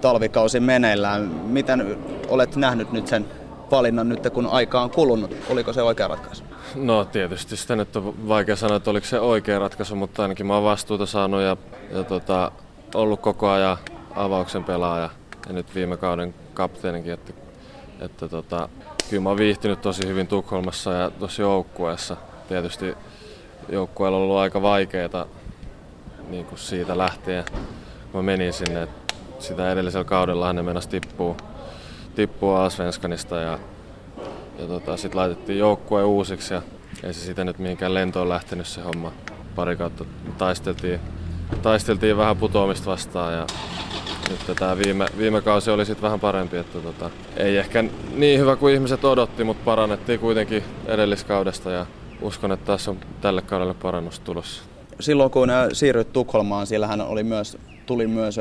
talvikausi meneillään. Miten olet nähnyt nyt sen valinnan nyt, kun aika on kulunut? Oliko se oikea ratkaisu? No tietysti sitä nyt on vaikea sanoa, että oliko se oikea ratkaisu, mutta ainakin mä oon vastuuta saanut ja ollut koko ajan avauksen pelaaja ja nyt viime kauden kapteeninkin, että kyllä mä oon viihtynyt tosi hyvin Tukholmassa ja tosi joukkueessa. Tietysti joukkueella on ollut aika vaikeaa niin kuin siitä lähtien, kun mä menin sinne. Sitä edellisellä kaudella ne meinasi tippua Allsvenskanista ja sitten laitettiin joukkue uusiksi ja ei se sitä nyt mihinkään lentoon lähtenyt se homma. Pari kautta taisteltiin vähän putoamista vastaan ja nyt tämä viime kausi oli sitten vähän parempi. Että ei ehkä niin hyvä kuin ihmiset odotti, mutta parannettiin kuitenkin edelliskaudesta ja uskon, että tässä on tälle kaudelle parannus tulossa. Silloin kun siirryt Tukholmaan, siellähän tuli myös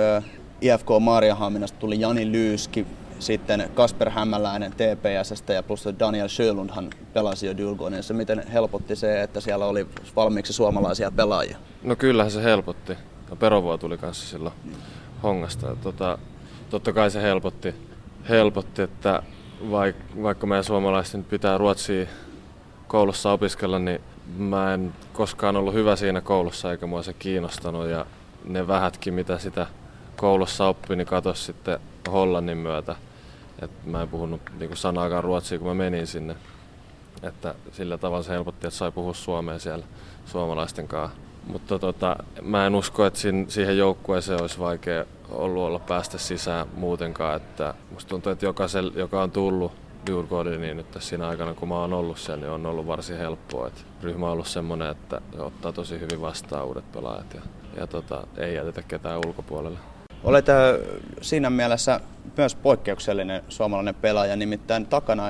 IFK Maarianhaminasta tuli Jani Lyyski. Sitten Kasper Hämäläinen TPS:stä ja plus Daniel Sjölundhan pelasi jo Djurgårdenissa. Miten helpotti se, että siellä oli valmiiksi suomalaisia pelaajia? No kyllähän se helpotti. Perovua tuli kanssa silloin Hongasta. Totta kai se helpotti, että vaikka meidän suomalaisten pitää ruotsia koulussa opiskella, niin mä en koskaan ollut hyvä siinä koulussa eikä mua se kiinnostanut. Ja ne vähätkin, mitä sitä koulussa oppi, niin katosi sitten Hollannin myötä. Et mä en puhunut niinku sanaakaan ruotsia, kun mä menin sinne. Että sillä tavalla se helpotti, että sai puhua suomea siellä suomalaisten kanssa. Mutta mä en usko, että siihen joukkueeseen olisi vaikea ollut olla päästä sisään muutenkaan. Että musta tuntuu, että jokaisella, joka on tullut Djurgårdeniin niin nyt siinä aikana, kun mä oon ollut siellä, niin on ollut varsin helppoa. Et ryhmä on ollut semmoinen, että ottaa tosi hyvin vastaan uudet pelaajat ja ei jätetä ketään ulkopuolelle. Olet siinä mielessä myös poikkeuksellinen suomalainen pelaaja, nimittäin takana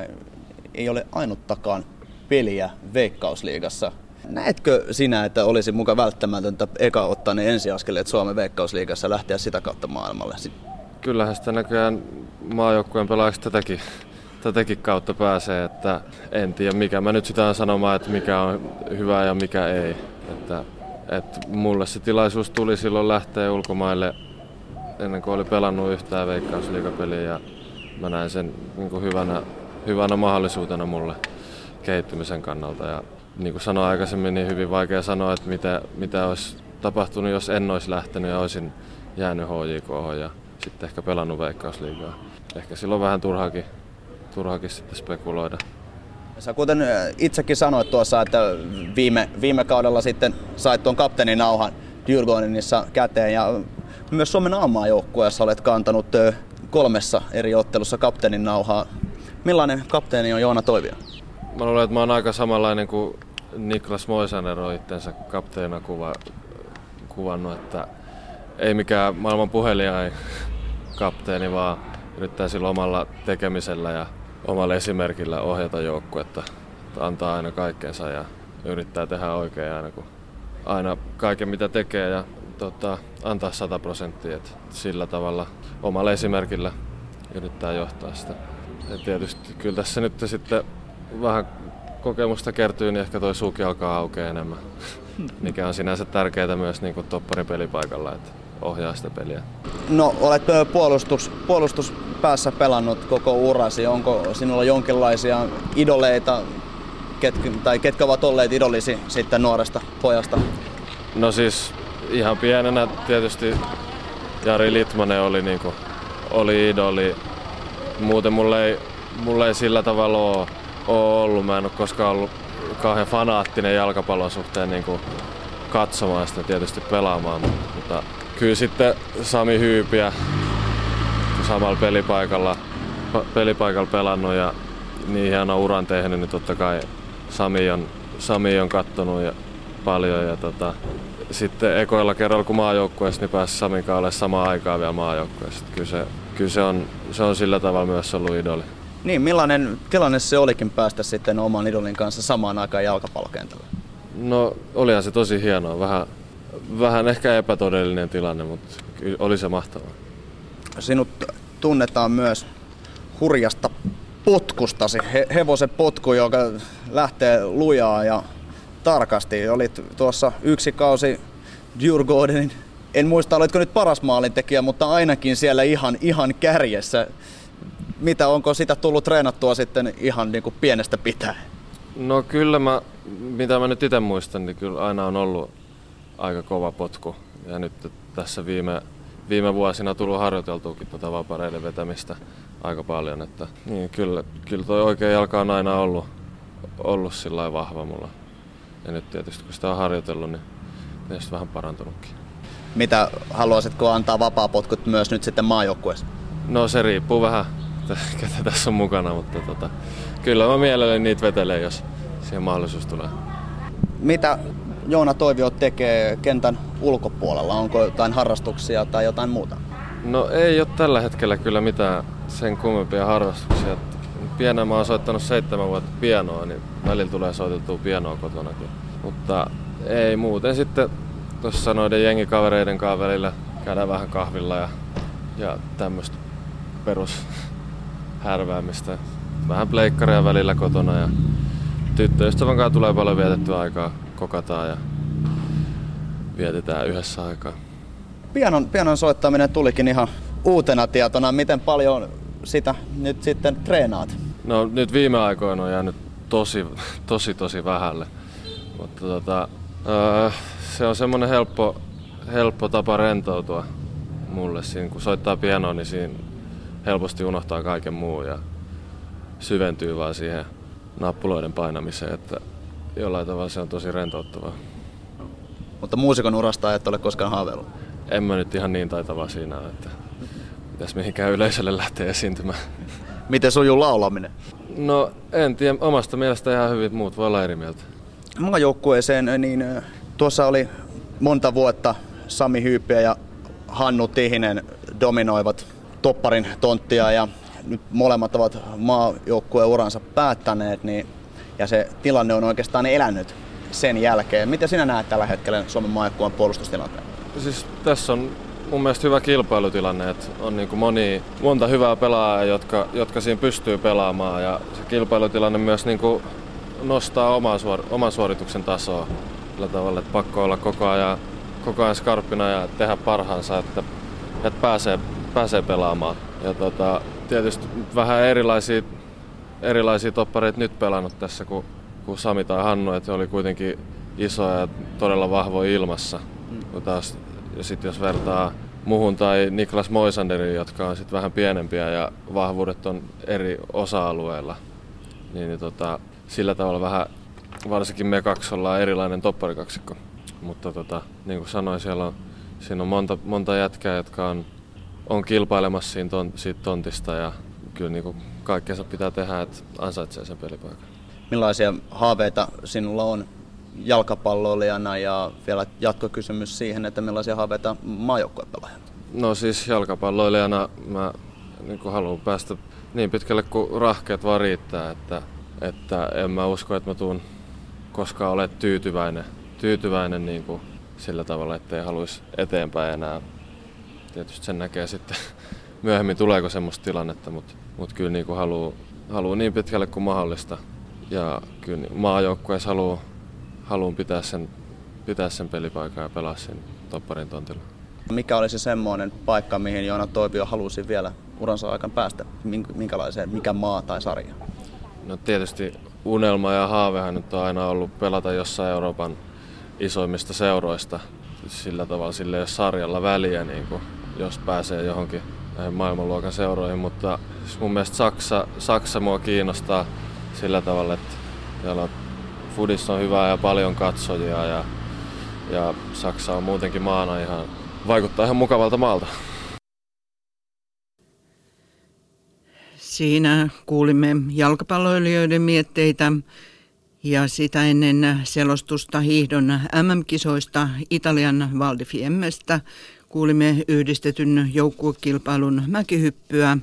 ei ole ainuttakaan peliä Veikkausliigassa. Näetkö sinä, että olisi muka välttämätöntä eka ottaa ne ensiaskeleet Suomen Veikkausliigassa ja lähteä sitä kautta maailmalle? Kyllähän sitä näköjään maajoukkueen pelaajaksi tätäkin kautta pääsee, että en tiedä mikä. Mä nyt sitä on sanomaan, että mikä on hyvä ja mikä ei. Että mulle se tilaisuus tuli silloin lähteä ulkomaille ennen kuin oli pelannut yhtään Veikkausliigapeliä ja mä näin sen niin kuin hyvänä mahdollisuutena mulle kehittymisen kannalta. Ja niin kuin sanoin aikaisemmin, niin hyvin vaikea sanoa, että mitä olisi tapahtunut, jos en olisi lähtenyt ja olisin jäänyt HJK:hon ja sitten ehkä pelannut Veikkausliigaa. Ehkä silloin vähän turhaakin sitten spekuloida. Sä kuten itsekin sanoit tuossa, että viime kaudella sitten sait tuon kapteenin nauhan Djurgårdenissa käteen ja myös Suomen A-maajoukkueessa olet kantanut 3 eri ottelussa kapteenin nauhaa. Millainen kapteeni on Joona Toivio? Mä luulen, että mä oon aika samanlainen kuin Niklas Moisanen on itsensä kapteenina kuvannut, että ei mikään maailman puheliain kapteeni, vaan yrittää sillä omalla tekemisellä ja omalla esimerkillä ohjata joukkuetta, että antaa aina kaikkensa ja yrittää tehdä oikein aina kaiken mitä tekee ja antaa 100%, että sillä tavalla omalla esimerkillä yrittää johtaa sitä. Ja tietysti kyllä tässä nyt sitten vähän kokemusta kertyy, niin ehkä toi suki alkaa aukeaa enemmän, mikä on sinänsä tärkeää myös niin kuin topparin pelipaikalla, että ohjaa sitä peliä. No olet puolustuspäässä pelannut koko urasi, onko sinulla jonkinlaisia idoleita ketkä ovat olleet idollisi sitten nuoresta pojasta? No siis ihan pienenä tietysti Jari Litmanen oli idoli. Muuten mulle ei sillä tavalla ole ollut. Mä en ole koskaan ollut kauhean fanaattinen jalkapallon suhteen niin katsomaan sitä tietysti pelaamaan. Mutta kyllä sitten Sami Hyypiä samalla pelipaikalla pelannut ja niin hienon uran tehnyt, niin totta kai Sami on kattonut ja paljon. Ja sitten ekoilla kerralla kun maajoukkueessa, niin pääsi Samin kanssa olemaan samaan aikaan vielä maajoukkueessa. Kyllä se on sillä tavalla myös ollut idoli. Niin, millainen tilanne se olikin päästä sitten oman idolin kanssa samaan aikaan jalkapallokentälle? No olihan se tosi hienoa. Vähän ehkä epätodellinen tilanne, mutta oli se mahtavaa. Sinut tunnetaan myös hurjasta potkustasi. Hevosen potku, joka lähtee lujaa ja tarkasti. Olit tuossa yksi kausi Djurgårdenin. En muista, olitko nyt paras maalintekijä, mutta ainakin siellä ihan kärjessä. Mitä, onko sitä tullut treenattua sitten ihan niin kuin pienestä pitäen? No kyllä mitä mä nyt itse muistan, niin kyllä aina on ollut aika kova potku. Ja nyt tässä viime vuosina on tullut harjoiteltuakin tuota vapareiden vetämistä aika paljon. Että, niin kyllä toi oikea jalka on aina ollut sillain vahva mulla. Ja nyt tietysti kun sitä on harjoitellut, niin tietysti vähän parantunutkin. Mitä haluaisitko antaa vapaapotkut myös nyt sitten maajoukkueessa? No se riippuu vähän, ketä tässä on mukana, mutta kyllä mä mielelläni niitä vetelen, jos siihen mahdollisuus tulee. Mitä Joona Toivio tekee kentän ulkopuolella? Onko jotain harrastuksia tai jotain muuta? No ei ole tällä hetkellä kyllä mitään sen kummempia harrastuksia. Pienenä mä oon soittanut 7 vuotta pianoa, niin välillä tulee soiteltua pianoa kotonakin. Mutta ei muuten sitten tuossa noiden jengikavereiden kanssa välillä käydään vähän kahvilla ja tämmöistä perushärväämistä. Vähän pleikkaria välillä kotona ja tyttöystävän kanssa tulee paljon vietettyä aikaa. Kokataan ja vietetään yhdessä aikaa. Pianon soittaminen tulikin ihan uutena tietona. Miten paljon sitä nyt sitten treenaat? No nyt viime aikoina on jäänyt tosi vähälle. Mutta se on semmoinen helppo tapa rentoutua mulle. Siinä, kun soittaa pianoa, niin siinä helposti unohtaa kaiken muun ja syventyy vaan siihen nappuloiden painamiseen. Että jollain tavalla se on tosi rentouttavaa. Mutta muusikon urasta et ole koskaan haaveillut? En mä nyt ihan niin taitavaa siinä, että pitäis mihinkään yleisölle lähtee esiintymään. Miten sujuu laulaminen? No en tiedä, omasta mielestä ihan hyvin, muut voi olla eri mieltä. Maajoukkueeseen, niin tuossa oli monta vuotta Sami Hyyppiä ja Hannu Tihinen dominoivat topparin tonttia ja nyt molemmat ovat maajoukkueen uransa päättäneet, niin ja se tilanne on oikeastaan elänyt sen jälkeen. Mitä sinä näet tällä hetkellä Suomen maajoukkueen puolustustilanteen? Siis tässä on mun mielestä hyvä kilpailutilanne. Että on niin kuin monta hyvää pelaajaa, jotka siinä pystyy pelaamaan. Ja se kilpailutilanne myös niin kuin nostaa oman suorituksen tasoa. Sillä tavalla, että pakko olla koko ajan skarppina ja tehdä parhaansa, että pääsee pelaamaan. Ja tietysti vähän erilaisia toppareita nyt pelannut tässä kuin Sami tai Hannu, että he oli kuitenkin isoja ja todella vahvoja ilmassa. Taas, ja sitten jos vertaa muhun tai Niklas Moisanderin, jotka on sitten vähän pienempiä ja vahvuudet on eri osa-alueilla, niin sillä tavalla vähän, varsinkin me kaksi ollaan erilainen topparikaksikko. Mutta niin kuin sanoin, siinä on monta jätkää, jotka on kilpailemassa siitä tontista ja kyllä niin kuin kaikkeensa pitää tehdä, että ansaitsee sen pelipaikan. Millaisia haaveita sinulla on jalkapalloilijana ja vielä jatkokysymys siihen, että millaisia haaveita maajoukkuepelaajana? No siis jalkapalloilijana mä niin kuin haluan päästä niin pitkälle kuin rahkeet vaan riittää, että en mä usko, että mä tuun koskaan ole tyytyväinen niin kuin sillä tavalla, ettei haluaisi eteenpäin enää. Tietysti sen näkee sitten myöhemmin tuleeko semmoista tilannetta, mutta kyllä niin kuin haluu niin pitkälle kuin mahdollista. Ja kyllä maajoukkueessa haluan pitää sen pelipaikan ja pelaa sen topparin tontilla. Mikä olisi semmoinen paikka, mihin Joona Toivio halusi vielä uransa aikana päästä? Minkälaiseen, mikä maa tai sarja? No tietysti unelma ja haavehan nyt on aina ollut pelata jossain Euroopan isoimmista seuroista. Sillä tavalla sille ei ole sarjalla väliä, niin kuin, jos pääsee johonkin maailmanluokan seuroihin. Mutta siis mun mielestä Saksa mua kiinnostaa sillä tavalla, että fudissa on hyvää ja paljon katsojia ja Saksa on muutenkin maana vaikuttaa ihan mukavalta maalta. Siinä kuulimme jalkapalloilijoiden mietteitä ja sitä ennen selostusta hiihdon MM-kisoista Italian Val di Fiemmestä. Kuulimme yhdistetyn joukkuekilpailun mäkihyppyä